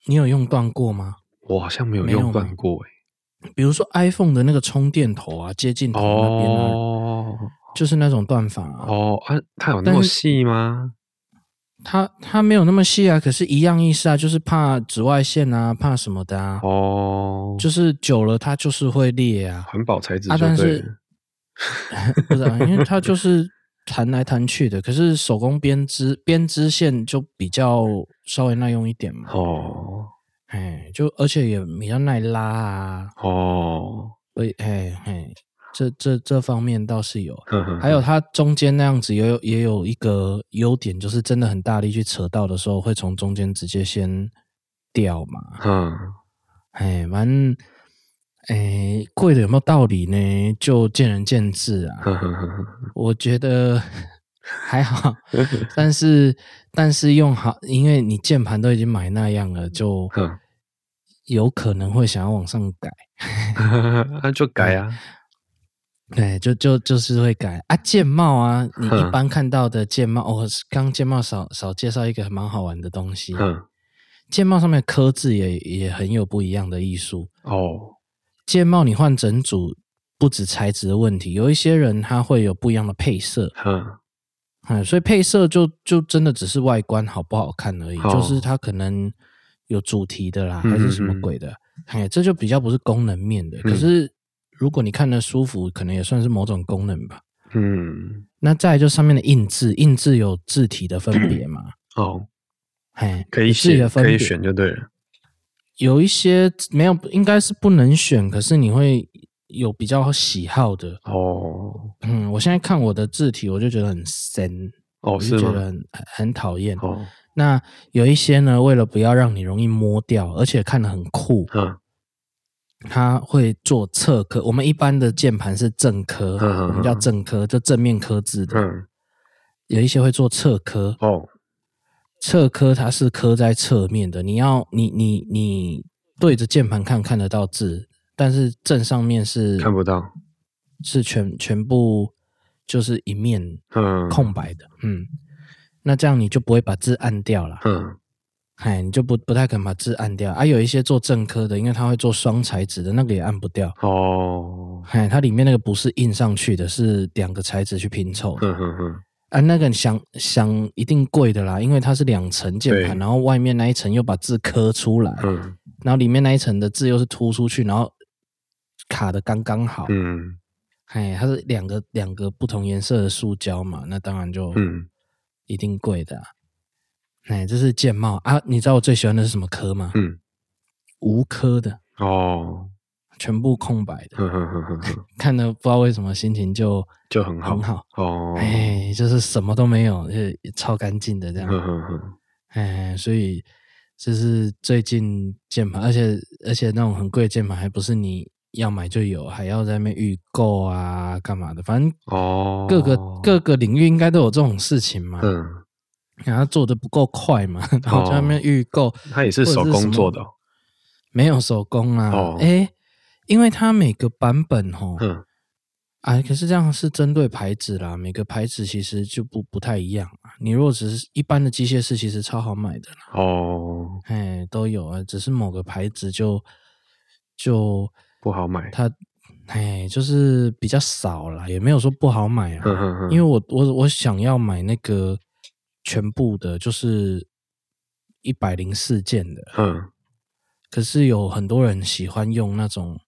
你有用断过吗？我好像没有用断过哎。比如说 iPhone 的那个充电头啊，接近头那边啊，哦、就是那种断法啊。哦，啊、它有那么细吗？它它没有那么细啊，可是一样意思啊，就是怕紫外线啊，怕什么的啊。哦，就是久了它就是会裂啊。环保材质就對了啊，但是不是啊，因为它就是弹来弹去的。可是手工编织编织线就比较稍微耐用一点嘛。哦，哎，就而且也比较耐拉啊。哦，哎哎哎，这这这方面倒是有。呵呵呵，还有它中间那样子也有也有一个优点，就是真的很大力去扯到的时候，会从中间直接先掉嘛。嗯，哎，蛮。诶，贵的有没有道理呢？就见仁见智啊。我觉得还好，但是但是用好，因为你键盘都已经买那样了，就有可能会想要往上改。那、啊、就改啊！对，就就就是会改啊。键帽啊，你一般看到的键帽，哦，刚键帽少少介绍一个蛮好玩的东西。键帽上面的刻字也也很有不一样的艺术哦。键帽你换整组不止材质的问题，有一些人他会有不一样的配色，嗯嗯，所以配色就就真的只是外观好不好看而已，哦，就是他可能有主题的啦，嗯嗯嗯，还是什么鬼的，哎，这就比较不是功能面的，嗯，可是如果你看得舒服，可能也算是某种功能吧，嗯，那再来就上面的印字，印字有字体的分别嘛，哦，哎，可以选，可以选就对了。有一些没有，应该是不能选，可是你会有比较喜好的哦。嗯，我现在看我的字体，我就觉得很深哦，是吗？觉得很很讨厌哦。那有一些呢，为了不要让你容易摸掉，而且看得很酷，嗯，它会做侧刻。我们一般的键盘是正刻，嗯，我们叫正刻，就正面刻字的。嗯，有一些会做侧刻哦。侧刻它是刻在侧面的，你要你你你对着键盘看看得到字，但是正上面是看不到，是全全部就是一面空白的，嗯，那这样你就不会把字按掉了，嗯，哎，你就不不太可能把字按掉啊。有一些做正刻的，因为它会做双材质的，那个也按不掉哦，哎，它里面那个不是印上去的，是两个材质去拼凑的，嗯嗯嗯。啊，那个想想一定贵的啦，因为它是两层键盘，然后外面那一层又把字刻出来，嗯，然后里面那一层的字又是凸出去，然后卡的刚刚好，嗯，哎，它是两个两个不同颜色的塑胶嘛，那当然就一定贵的、啊。哎，这是键帽啊！你知道我最喜欢的是什么科吗？嗯，无科的哦，全部空白的。呵呵呵呵看了不知道为什么心情就就很好，很好哦。哎，就是什么都没有，就是、超干净的这样。呵呵呵哎，所以这是最近键盘，而且而且那种很贵的键盘还不是你要买就有，还要在那边预购啊，干嘛的？反正哦，各个各个领域应该都有这种事情嘛。嗯。然后做的不够快嘛，然后在那边预购，它也是手工做的、哦，没有手工啊，哦、欸，因为它每个版本吼，嗯，啊，可是这样是针对牌子啦，每个牌子其实就不不太一样啊。你如果只是一般的机械式，其实超好买的啦，哦，哎、欸，都有啊，只是某个牌子就就不好买，它哎、欸、就是比较少啦，也没有说不好买啊，嗯嗯嗯因为我我我想要买那个。全部的就是一百零四件的，嗯，可是有很多人喜欢用那种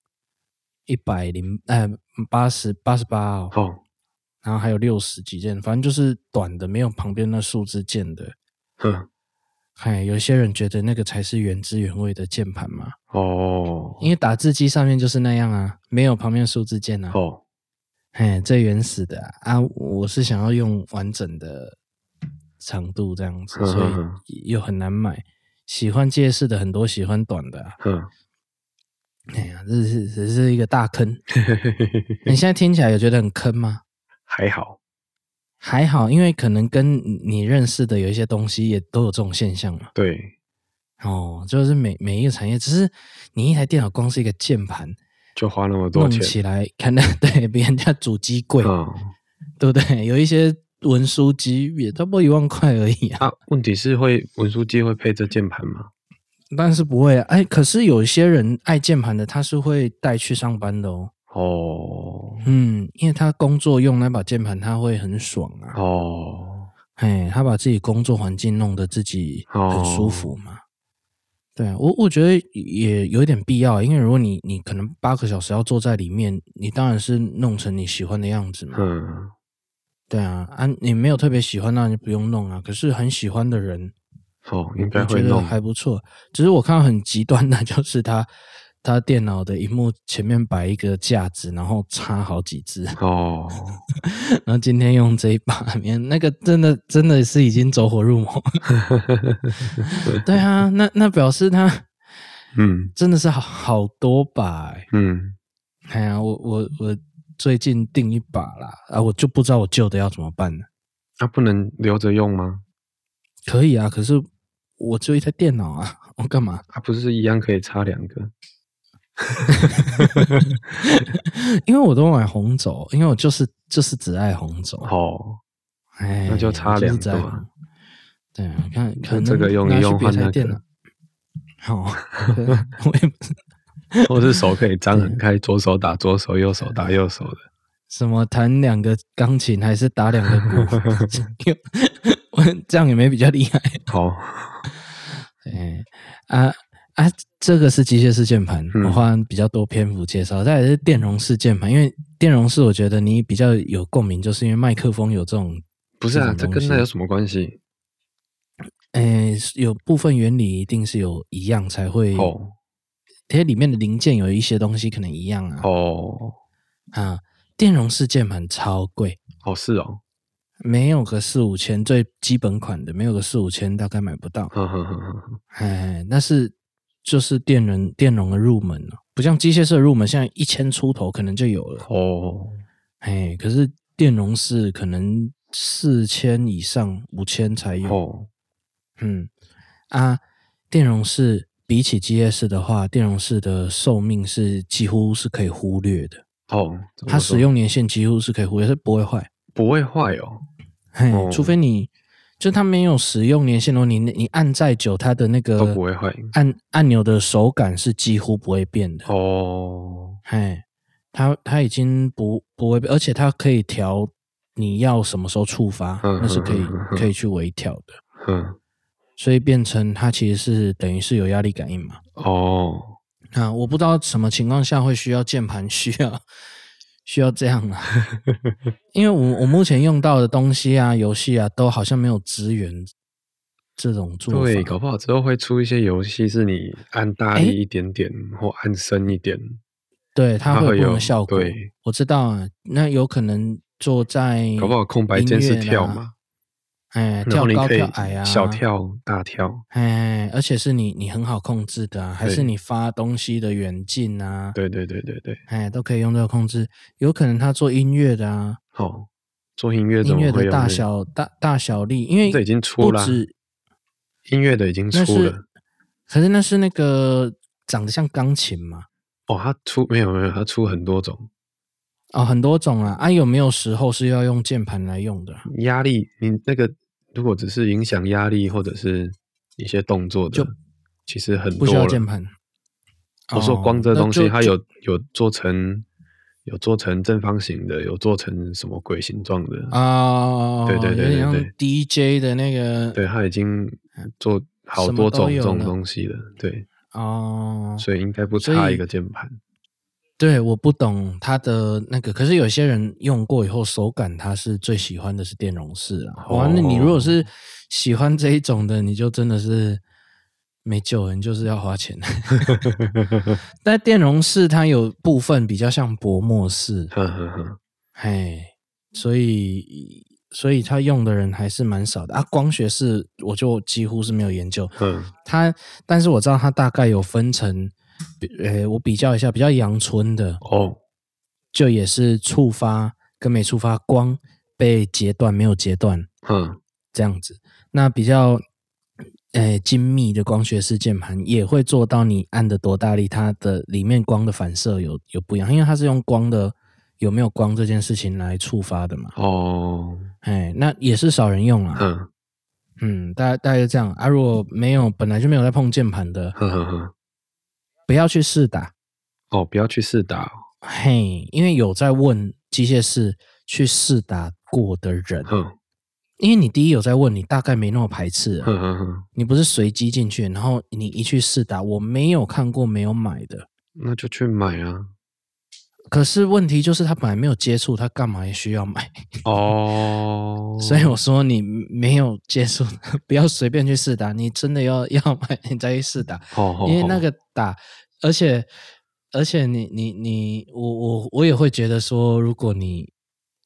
一百零呃八十 八十八哦，哦然后还有六十几件，反正就是短的，没有旁边那数字键的，嗯，哎，有些人觉得那个才是原汁原味的键盘嘛，哦，因为打字机上面就是那样啊，没有旁边数字键啊，哦，哎，最原始的 啊, 啊，我是想要用完整的。长度这样子，所以又很难买。喜欢介式的很多，喜欢短的、啊。嗯，哎呀，这是这是一个大坑。你现在听起来有觉得很坑吗？还好，还好，因为可能跟你认识的有一些东西也都有这种现象嘛。对，哦，就是每每一个产业，只是你一台电脑光是一个键盘就花那么多钱，弄起来看到对比人家主机贵，嗯、对不对？有一些。文书机也差不多一万块而已啊！啊问题是会文书机会配这键盘吗？但是不会啊！哎，可是有些人爱键盘的，他是会带去上班的哦。哦，嗯，因为他工作用那把键盘，他会很爽啊。哦，哎，他把自己工作环境弄得自己很舒服嘛。哦、对啊，我我觉得也有一点必要，因为如果你你可能八个小时要坐在里面，你当然是弄成你喜欢的样子嘛。嗯。对啊，啊，你没有特别喜欢，那你不用弄啊。可是很喜欢的人，哦，应该会弄，我觉得还不错。只是我看到很极端的，就是他他电脑的萤幕前面摆一个架子，然后插好几只哦。然后今天用这一把，那个真的真的是已经走火入魔。对啊，那那表示他，嗯，真的是好好多把、欸，嗯，哎呀、啊，我我我。我最近订一把啦，啊，我就不知道我旧的要怎么办了。那、啊、不能留着用吗？可以啊，可是我只有一台电脑啊，我干嘛？啊，不是一样可以插两个？因为我都买红轴，因为我就是就是只爱红轴。哦，哎，那就插两个嘛。对啊，看可能这个用一用换那个。好、哦，我也不知道。或是手可以张很开，左手打左手，右手打右手的。什么弹两个钢琴，还是打两个鼓？这样也没比较厉害。好，哎啊啊，这个是机械式键盘，我花比较多篇幅介绍。再来是电容式键盘，因为电容式我觉得你比较有共鸣，就是因为麦克风有这种。不是啊，这跟那有什么关系？哎，有部分原理一定是有一样才会。哦它里面的零件有一些东西可能一样啊。哦，啊，电容式键盘超贵。哦，是哦，没有个四五千，最基本款的没有个四五千，大概买不到。呵呵呵哎，那是就是电容电容的入门了、啊，不像机械式的入门，现在一千出头可能就有了。哦，哎，可是电容式可能四千以上，五千才有。哦，嗯，啊，电容式。比起机械式的话，电容式的寿命是几乎是可以忽略的哦。它使用年限几乎是可以忽略，是不会坏，不会坏哦。嘿，哦、除非你就它没有使用年限哦，你你按再久，它的那个都不会坏。按按钮的手感是几乎不会变的哦。嘿，它它已经不不会变，而且它可以调你要什么时候触发，嗯、那是可以、嗯、可以去微调的。嗯。所以变成它其实是等于是有压力感应嘛？哦，那、啊、我不知道什么情况下会需要键盘需要需要这样啊因为 我, 我目前用到的东西啊游戏啊都好像没有支援这种做法。对，搞不好之后会出一些游戏是你按大力一点点、欸、或按深一点，对，它会有不同的效果。对，我知道啊，那有可能做在音乐、啊、搞不好空白键是跳嘛，哎，跳高跳矮啊，小跳大跳，哎，而且是你你很好控制的啊，还是你发东西的远近啊，对对对对对，哎，都可以用这个控制。有可能他做音乐的啊，好、哦，做音乐怎么会有、那個、音乐的大小大大小力，因为这已经出了、啊，音乐的已经出了，可是那是那个长得像钢琴嘛？哦，他出没有没有，他出很多种。哦，很多种啦，啊有没有时候是要用键盘来用的？压力，你那个如果只是影响压力或者是一些动作的，就其实很多了不需要键盘。我说光这东西，哦、它有有做成有做成正方形的，有做成什么鬼形状的啊、哦？对对对对对 ，D J 的那个，对，它已经做好多种这种东西了，对哦，所以应该不差一个键盘。对，我不懂它的那个，可是有些人用过以后手感他是最喜欢的是电容式啊。哦、哇，那你如果是喜欢这一种的，你就真的是没救了，你就是要花钱。但电容式它有部分比较像薄膜式，呵呵呵，哎，所以所以它用的人还是蛮少的啊。光学式我就几乎是没有研究，嗯，它但是我知道它大概有分成。呃，我比较一下，比较阳春的哦，就也是触发跟没触发，光被截断没有截断，嗯，这样子。那比较呃精密的光学式键盘也会做到，你按的多大力，它的里面光的反射有有不一样，因为它是用光的有没有光这件事情来触发的嘛。哦，哎，那也是少人用啊。嗯嗯，大概大概这样啊。如果没有本来就没有在碰键盘的，呵呵呵。不要去试打哦，不要去试打、哦，嘿，因为有在问机械师去试打过的人，嗯，因为你第一有在问，你大概没那么排斥、啊，嗯嗯嗯，你不是随机进去，然后你一去试打，我没有看过没有买的，那就去买啊。可是问题就是他本来没有接触，他干嘛也需要买哦？所以我说你没有接触，不要随便去试打，你真的要要买你再去试打，哦哦、因为那个打。而且，而且你你你，我我我也会觉得说，如果你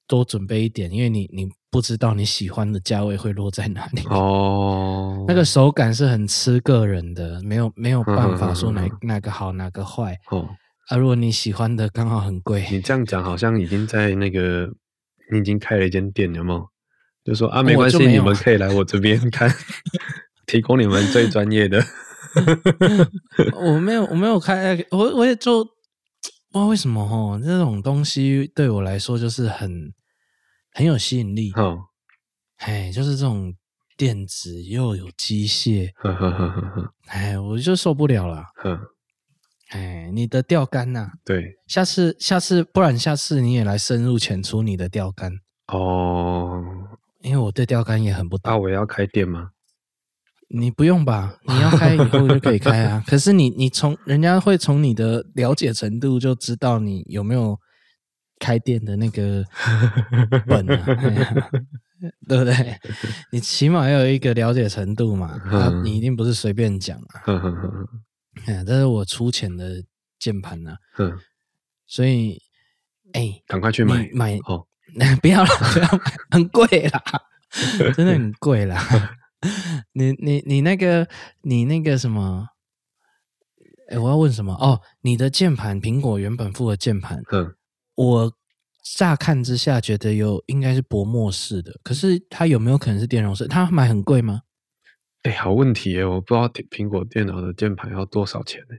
多准备一点，因为你你不知道你喜欢的价位会落在哪里哦。那个手感是很吃个人的，没有没有办法说哪、嗯、哪个好哪个坏哦。啊，如果你喜欢的刚好很贵，你这样讲好像已经在那个你已经开了一间店了吗？就说啊，没关系，你们可以来我这边看，提供你们最专业的。我没有，我没有开，我我也就不知道为什么吼，这种东西对我来说就是很很有吸引力。哦，哎，就是这种电子又有机械，呵呵呵呵，哎，我就受不了了。哎，你的钓竿呐、啊，对，下次下次，不然下次你也来深入浅出你的钓竿哦，因为我对钓竿也很不懂。那、啊、我要开店吗？你不用吧，你要开以后就可以开啊。可是你你从人家会从你的了解程度就知道你有没有开店的那个本啊，啊对不对？你起码要有一个了解程度嘛，啊、你一定不是随便讲啊。哎，这是我粗浅的键盘啊，嗯，所以哎，赶快去买买哦，不要了，不要买，很贵啦，真的很贵啦。你你你那个你那个什么？哎，我要问什么？哦，你的键盘，苹果原本附的键盘，嗯，我乍看之下觉得有应该是薄膜式的，可是它有没有可能是电容式？它买很贵吗？哎，好问题耶！我不知道苹果电脑的键盘要多少钱呢？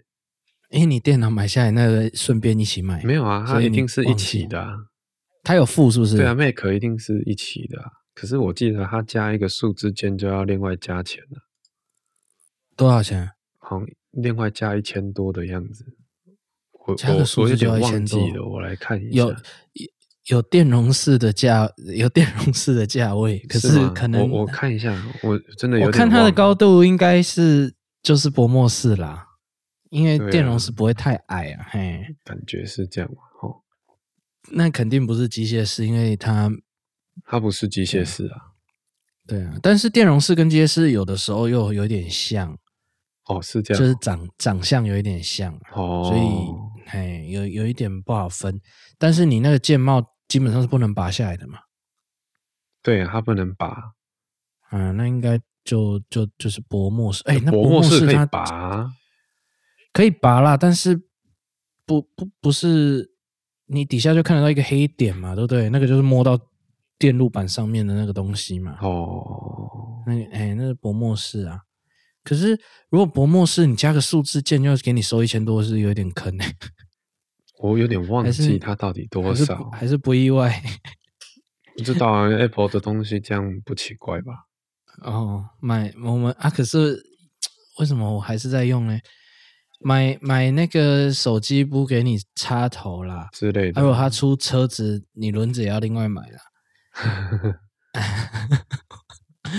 因为你电脑买下来，那个顺便一起买。没有啊，它一定是一起的、啊。它有附是不是？对啊 ，Mac 一定是一起的、啊。可是我记得它加一个数字键就要另外加钱了，多少钱？好像另外加一千多的样子。我加个数字就要一千多。我有点忘记了，我来看一下。有有电容式的价，有电容式的价位，可是可能是 我, 我看一下，我真的有点忘了。我看它的高度应该是就是薄膜式啦，因为电容式不会太矮啊，嘿，感觉是这样嘛，吼。那肯定不是机械式，因为它它不是机械式啊。对啊，但是电容式跟机械式有的时候又有点像。哦，是这样，就是 长, 长相有一点像、啊哦、所以嘿 有, 有一点不好分。但是你那个键帽基本上是不能拔下来的嘛。对、啊，它不能拔。嗯、啊，那应该就就就是薄膜式。哎、欸，那薄膜式可以拔，可以拔啦，但是不不不是你底下就看得到一个黑点嘛，对不对？那个就是摸到电路板上面的那个东西嘛。哦，那哎、欸，那是薄膜式啊。可是如果薄膜式，你加个数字键就给你收一千多，是有点坑、欸。我有点忘记它到底多少，还 是, 还是不意外。不知道啊 ，Apple 的东西这样不奇怪吧？哦，买我们啊，可是为什么我还是在用呢？买买那个手机不给你插头啦之类的，还有它出车子，你轮子也要另外买啦。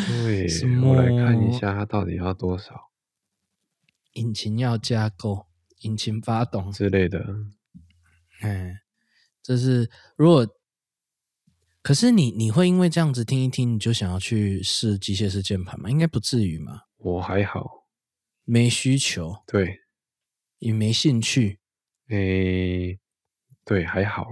对，我来看一下它到底要多少。引擎要加购，引擎发动之类的。嗯，这是如果，可是你你会因为这样子听一听，你就想要去试机械式键盘吗？应该不至于嘛。我还好，没需求。对，也没兴趣。诶、欸，对，还好。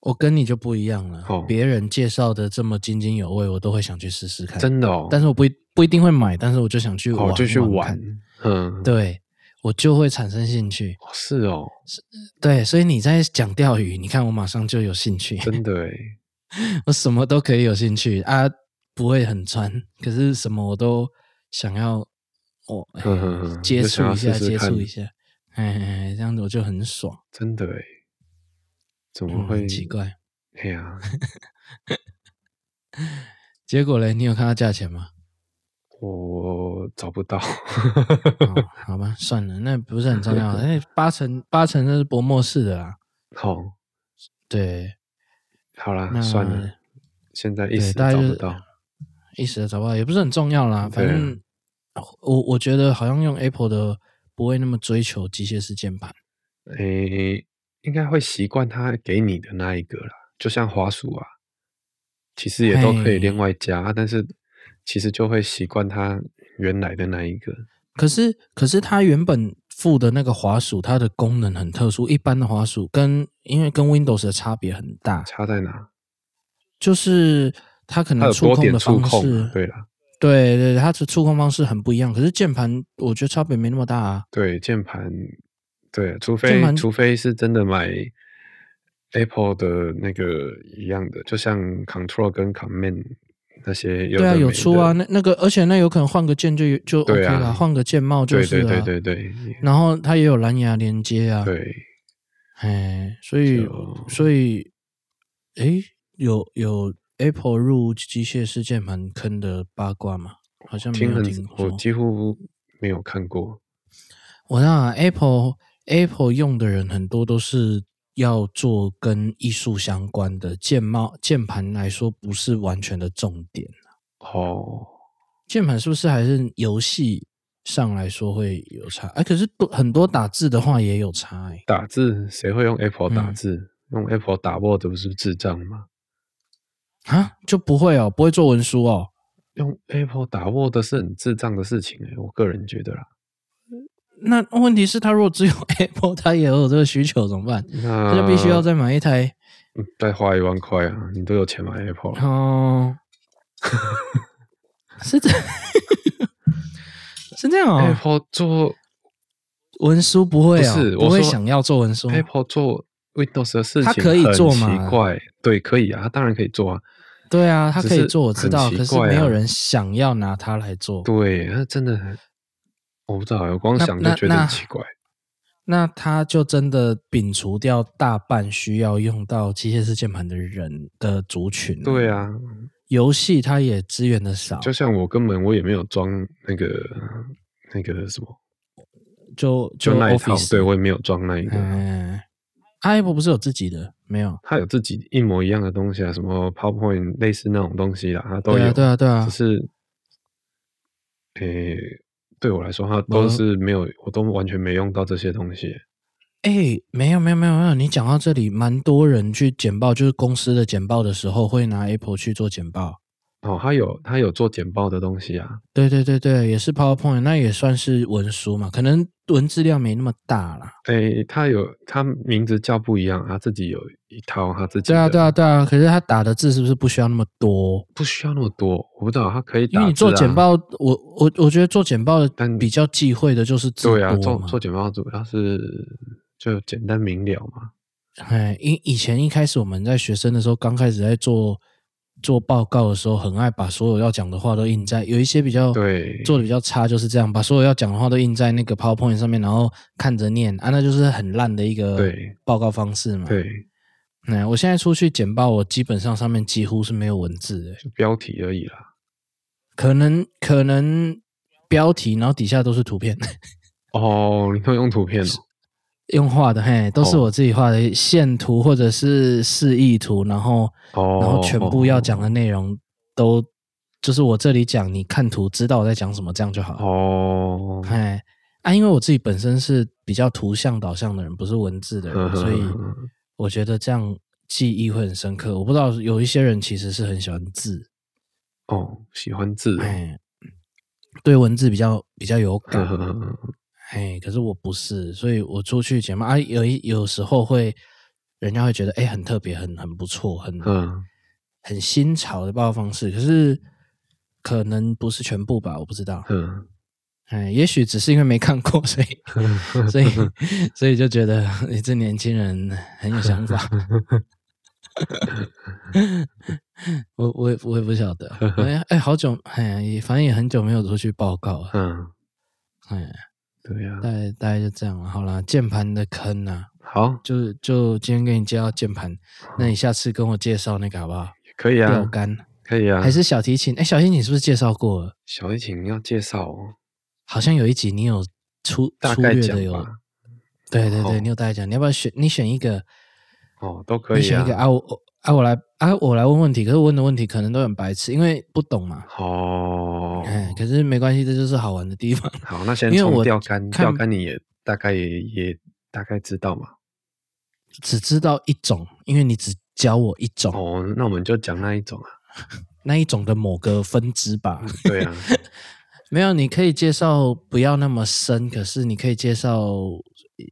我跟你就不一样了，哦、别人介绍的这么津津有味，我都会想去试试看。真的哦，但是我不不一定会买，但是我就想去玩，哦、就去玩。嗯，对，我就会产生兴趣。哦是哦是，对，所以你在讲钓鱼，你看我马上就有兴趣。真的哎，我什么都可以有兴趣啊，不会很穿，可是什么我都想要，我、哦、嗯、接触一下，试试接触一下，哎，这样子我就很爽。真的哎。怎么会、嗯、奇怪？哎呀、啊，结果嘞，你有看到价钱吗？我找不到。哦、好吧，算了，那不是很重要。哎，八成八成那是薄膜式的啦。好、哦，对，好啦，算了，现在一时找不到，一时找不到也不是很重要啦。反正我我觉得好像用 Apple 的不会那么追求机械式键盘。诶、欸。应该会习惯他给你的那一个啦，就像滑鼠啊，其实也都可以另外加，但是其实就会习惯他原来的那一个。可是，可是他原本附的那个滑鼠，它的功能很特殊，一般的滑鼠跟因为跟 Windows 的差别很大。差在哪？就是它可能触控的方式，对啦，对对，它的触控方式很不一样。可是键盘，我觉得差别没那么大啊。对，键盘。对，除非除非是真的买 Apple 的那个一样的，就像 Control 跟 Command 那些有的没的。对啊，有出啊，那那个，而且那有可能换个键就就 OK 了、啊，换个键帽就是了、啊。对对对对对。然后它也有蓝牙连接啊。对。哎，所以所以，哎，有有 Apple 入机械式键盘坑的八卦吗？好像没有听过，我几乎没有看过。我那 Apple。Apple 用的人很多都是要做跟艺术相关的，键帽键盘来说不是完全的重点哦。键盘是不是还是游戏上来说会有差？哎、欸，可是很多打字的话也有差、欸、打字谁会用 Apple 打字？嗯、用 Apple 打 Word 不是智障吗？啊，就不会哦，不会做文书哦。用 Apple 打 Word 是很智障的事情、欸、我个人觉得啦。那问题是，他如果只有 Apple， 他也有这个需求怎么办？他就必须要再买一台，再花一万块啊！你都有钱买 Apple 了哦，是这，是这样哦。Apple 做文书不会啊、哦，不会想要做文书。Apple 做 Windows 的事情，他可以做嘛？奇怪，对，可以啊，他当然可以做啊。对啊，他可以做，我知道、啊，可是没有人想要拿它来做。对，那真的很。我不知道，我光想就觉得很奇怪。那, 那, 那他就真的摒除掉大半需要用到机械式键盘的人的族群。对啊，游戏他也资源的少。就像我根本我也没有装那个那个什么，就就那一套，对我也没有装那一个。嗯 ，Apple 不是有自己的没有？他有自己一模一样的东西啊，什么 PowerPoint 类似那种东西啦，他都有。对啊，对啊，对啊。只是，诶、欸。对我来说，它都是没有，我都完全没用到这些东西。欸，没有没有没有没有，你讲到这里，蛮多人去简报，就是公司的简报的时候会拿 Apple 去做简报。哦，它有它有做简报的东西啊。对对对对，也是 PowerPoint， 那也算是文书嘛，可能文字量没那么大啦。欸，它有它名字叫不一样，它自己有一套它自己的。对啊对啊对啊，可是它打的字是不是不需要那么多？不需要那么多，我不知道它可以打字啊。因为你做简报，我我我觉得做简报的比较忌讳的就是字多嘛。对啊，做做简报主要是就简单明了嘛。哎，以以前一开始我们在学生的时候，刚开始在做。做报告的时候很爱把所有要讲的话都印在，有一些比较对做的比较差就是这样，把所有要讲的话都印在那个 PowerPoint 上面，然后看着念啊，那就是很烂的一个报告方式嘛。对，那、嗯、我现在出去简报，我基本上上面几乎是没有文字的、欸，就标题而已啦。可能可能标题，然后底下都是图片。哦，你会用图片哦？用画的，嘿，都是我自己画的线图或者是示意图，然后、oh, 然后全部要讲的内容都、oh. 就是我这里讲，你看图知道我在讲什么，这样就好了。哦、oh. 嘿，啊，因为我自己本身是比较图像导向的人，不是文字的人，所以我觉得这样记忆会很深刻。我不知道有一些人其实是很喜欢字，哦、oh, ，喜欢字、哦，哎，对文字比较比较有感。哎，可是我不是，所以我出去简报啊，有一有时候会，人家会觉得哎、欸、很特别，很很不错，很、嗯、很新潮的报告方式。可是可能不是全部吧，我不知道。嗯，哎，也许只是因为没看过，所以、嗯、所以所以就觉得你这年轻人很有想法。我我也我也不晓得。哎哎，好久哎，反正也很久没有出去报告了。嗯，哎。对呀、啊，大概大概就这样了。好啦，键盘的坑啊，好，就就今天给你介绍键盘，那你下次跟我介绍那个好不好？可以啊，钓竿可以啊，还是小提琴？哎，小提琴是不是介绍过了？小提琴要介绍哦，好像有一集你有粗粗略的有，对对对，哦、你有大概讲，你要不要选？你选一个哦，都可以、啊，你选一个啊，我啊我来啊我来问问题，可是问的问题可能都很白痴，因为不懂嘛。哦。哎，可是没关系，这就是好玩的地方。好，那先从钓竿，钓竿你也大概也也大概知道嘛？只知道一种，因为你只教我一种。哦，那我们就讲那一种啊，那一种的某个分支吧。对啊，没有，你可以介绍不要那么深，可是你可以介绍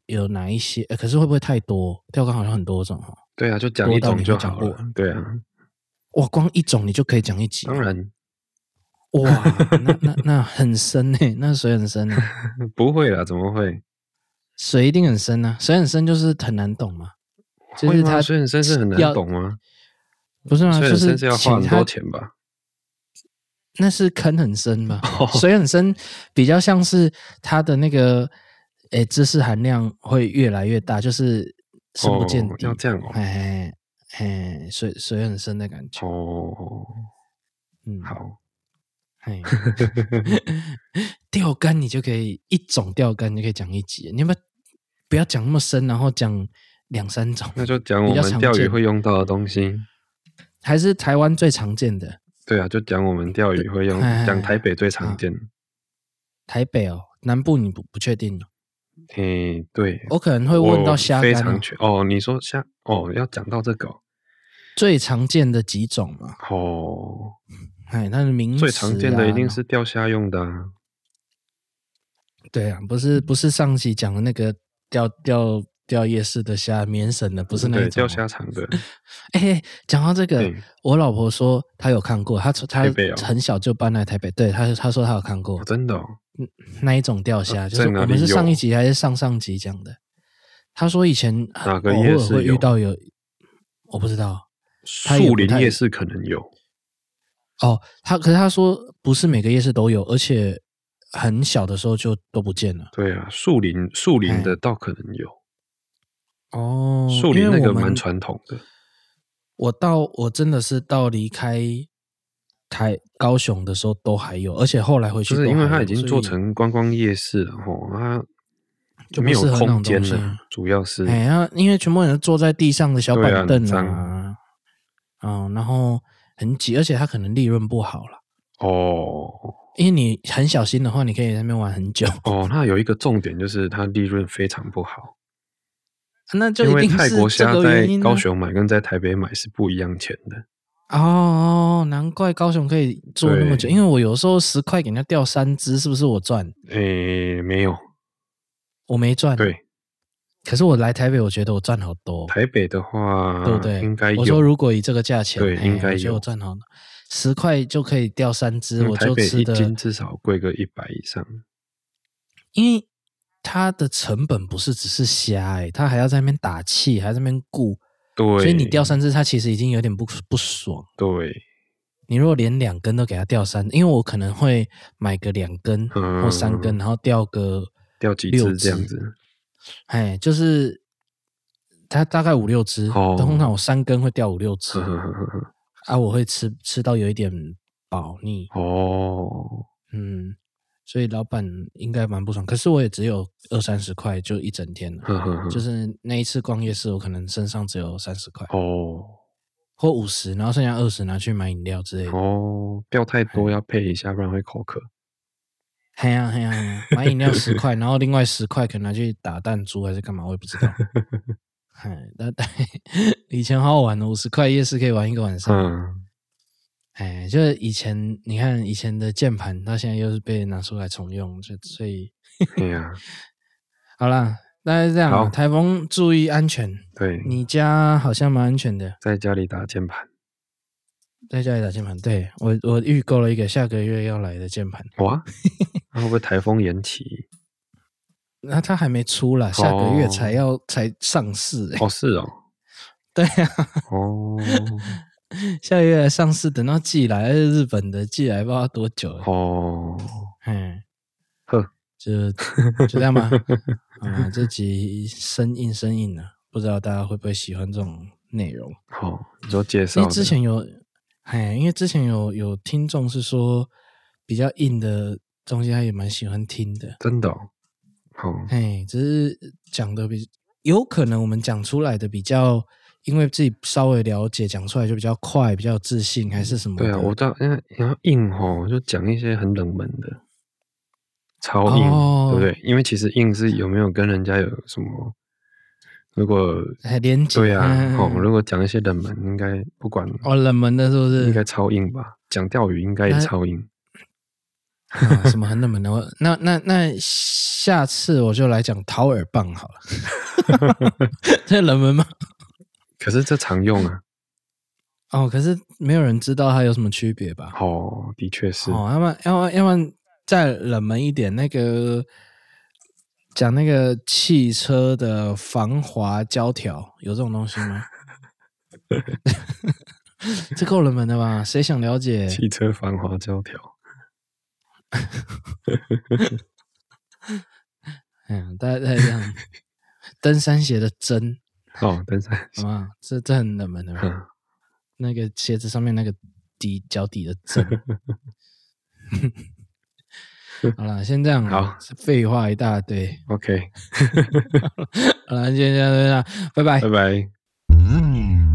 有哪一些？可是会不会太多？钓竿好像很多种哦。对啊，就讲一种就好了。对啊，哇，光一种你就可以讲一集。当然。哇，那那那很深呢、欸，那水很深呢、欸。不会啦，怎么会？水一定很深啊，水很深就是很难懂嘛。就是它水很深是很难懂吗？不是吗？水很深是要花很多钱吧？那是坑很深吧？哦、水很深比较像是它的那个诶、欸、知识含量会越来越大，就是深不见底。哦、要这样哦。哎哎，水水很深的感觉。哦，嗯，好。钓竿你就可以一种钓竿你就可以讲一集，你要不要不要讲那么深，然后讲两三种，那就讲我们钓鱼会用到的东西，还是台湾最常见的。对啊，就讲我们钓鱼会用，讲台北最常见。台北哦，南部你不不确定。嘿，对，我可能会问到虾竿、哦、非常确哦。你说虾哦，要讲到这个、哦、最常见的几种嘛？哦。哎，它的名词、啊、最常见的一定是钓虾用的、啊。对啊，不是不是上期讲的那个钓钓钓夜市的虾，免审的，不是那种钓虾场的。哎、欸，讲到这个、欸，我老婆说她有看过，她她很小就搬来台北，对，她她说她有看过，哦、真的、哦。那一种钓虾、啊，就是我们是上一集还是上上集讲的？她说以前哪个夜市有偶尔会遇到有，我不知道，树林夜市可能有。哦，他可是他说不是每个夜市都有，而且很小的时候就都不见了。对啊，树林树林的倒可能有。哦，树林那个蛮传统的。我到我真的是到离开台高雄的时候都还有，而且后来回去都还有。就是因为它已经做成观光夜市了，吼，它就没有空间了，主要是。哎呀、啊，因为全部人坐在地上的小板凳啊，啊，嗯、然后。很挤，而且它可能利润不好了。哦，因为你很小心的话，你可以在那边玩很久。哦，那有一个重点就是它利润非常不好。那就一定是这个原因啊。因为泰国虾在高雄买跟在台北买是不一样钱的。哦，难怪高雄可以做那么久，因为我有时候十块给人家掉三只，是不是我赚？诶、欸，没有，我没赚。对，可是我来台北，我觉得我赚好多。台北的话，对不对？应该有。我说如果以这个价钱，对，欸、应该有。我觉得我赚好多，十块就可以掉三只，我就吃的。台北一斤至少贵个一百以上，因为它的成本不是只是虾、欸，它还要在那边打气，还要在那边顾。对，所以你掉三只，它其实已经有点 不, 不爽。对，你如果连两根都给它掉三，因为我可能会买个两根或三根，嗯、然后掉个掉几只这样子。哎，就是它大概五六只，哦、通常我三根会掉五六只，呵呵呵啊，我会吃吃到有一点饱腻。哦，嗯，所以老板应该蛮不爽，可是我也只有二三十块就一整天了，呵呵呵，就是那一次逛夜市，我可能身上只有三十块哦，或五十，然后剩下二十拿去买饮料之类的。哦，不要太多，要配一下，不然会口渴。嘿呀嘿呀，买饮料十块，然后另外十块可能拿去打弹珠还是干嘛，我也不知道。嘿，那以前好好玩的，五十块夜市可以玩一个晚上。嗯。哎，就是以前你看以前的键盘，它现在又是被拿出来重用，所以，对呀、啊，好啦，大概是这样。台风注意安全。对，你家好像蛮安全的。在家里打键盘，在家里打键盘。对我，我预购了一个下个月要来的键盘。哇，那会不会台风延期？那它还没出啦，下个月才要、哦、才上市、欸。哦，是哦。对呀、啊。哦。下个月来上市，等到寄来，日本的寄来不知道多久了哦。嗯，呵，就就这样吧。啊，这集生硬生硬了，不知道大家会不会喜欢这种内容？好、哦，你说介绍。因为之前有，哎，因为之前有有听众是说比较硬的东西，他也蛮喜欢听的。真的、哦，好、哦，哎，只是讲的比有可能我们讲出来的比较。因为自己稍微了解，讲出来就比较快，比较有自信，还是什么的？对啊，我到然后硬吼，就讲一些很冷门的，超硬，哦、对不对？因为其实硬是有没有跟人家有什么？如果连结，对啊，哦、嗯，如果讲一些冷门，应该不管哦，冷门的是不是？应该超硬吧？讲钓鱼应该也超硬。啊、什么很冷门的？那那那下次我就来讲掏耳棒好了。这冷门吗？可是这常用啊，哦，可是没有人知道它有什么区别吧？哦，的确是。哦，要不然，要不然，要不然再冷门一点，那个讲那个汽车的防滑胶条，有这种东西吗？这够冷门的吧？谁想了解？汽车防滑胶条。嗯，大概大概这样。登山鞋的针。哦，登山鞋啊，这这很冷门的、嗯，那个鞋子上面那个底脚底的针。好啦，先这样。好，废话一大堆。OK 。好啦，先这样，这样，拜拜，拜拜。嗯。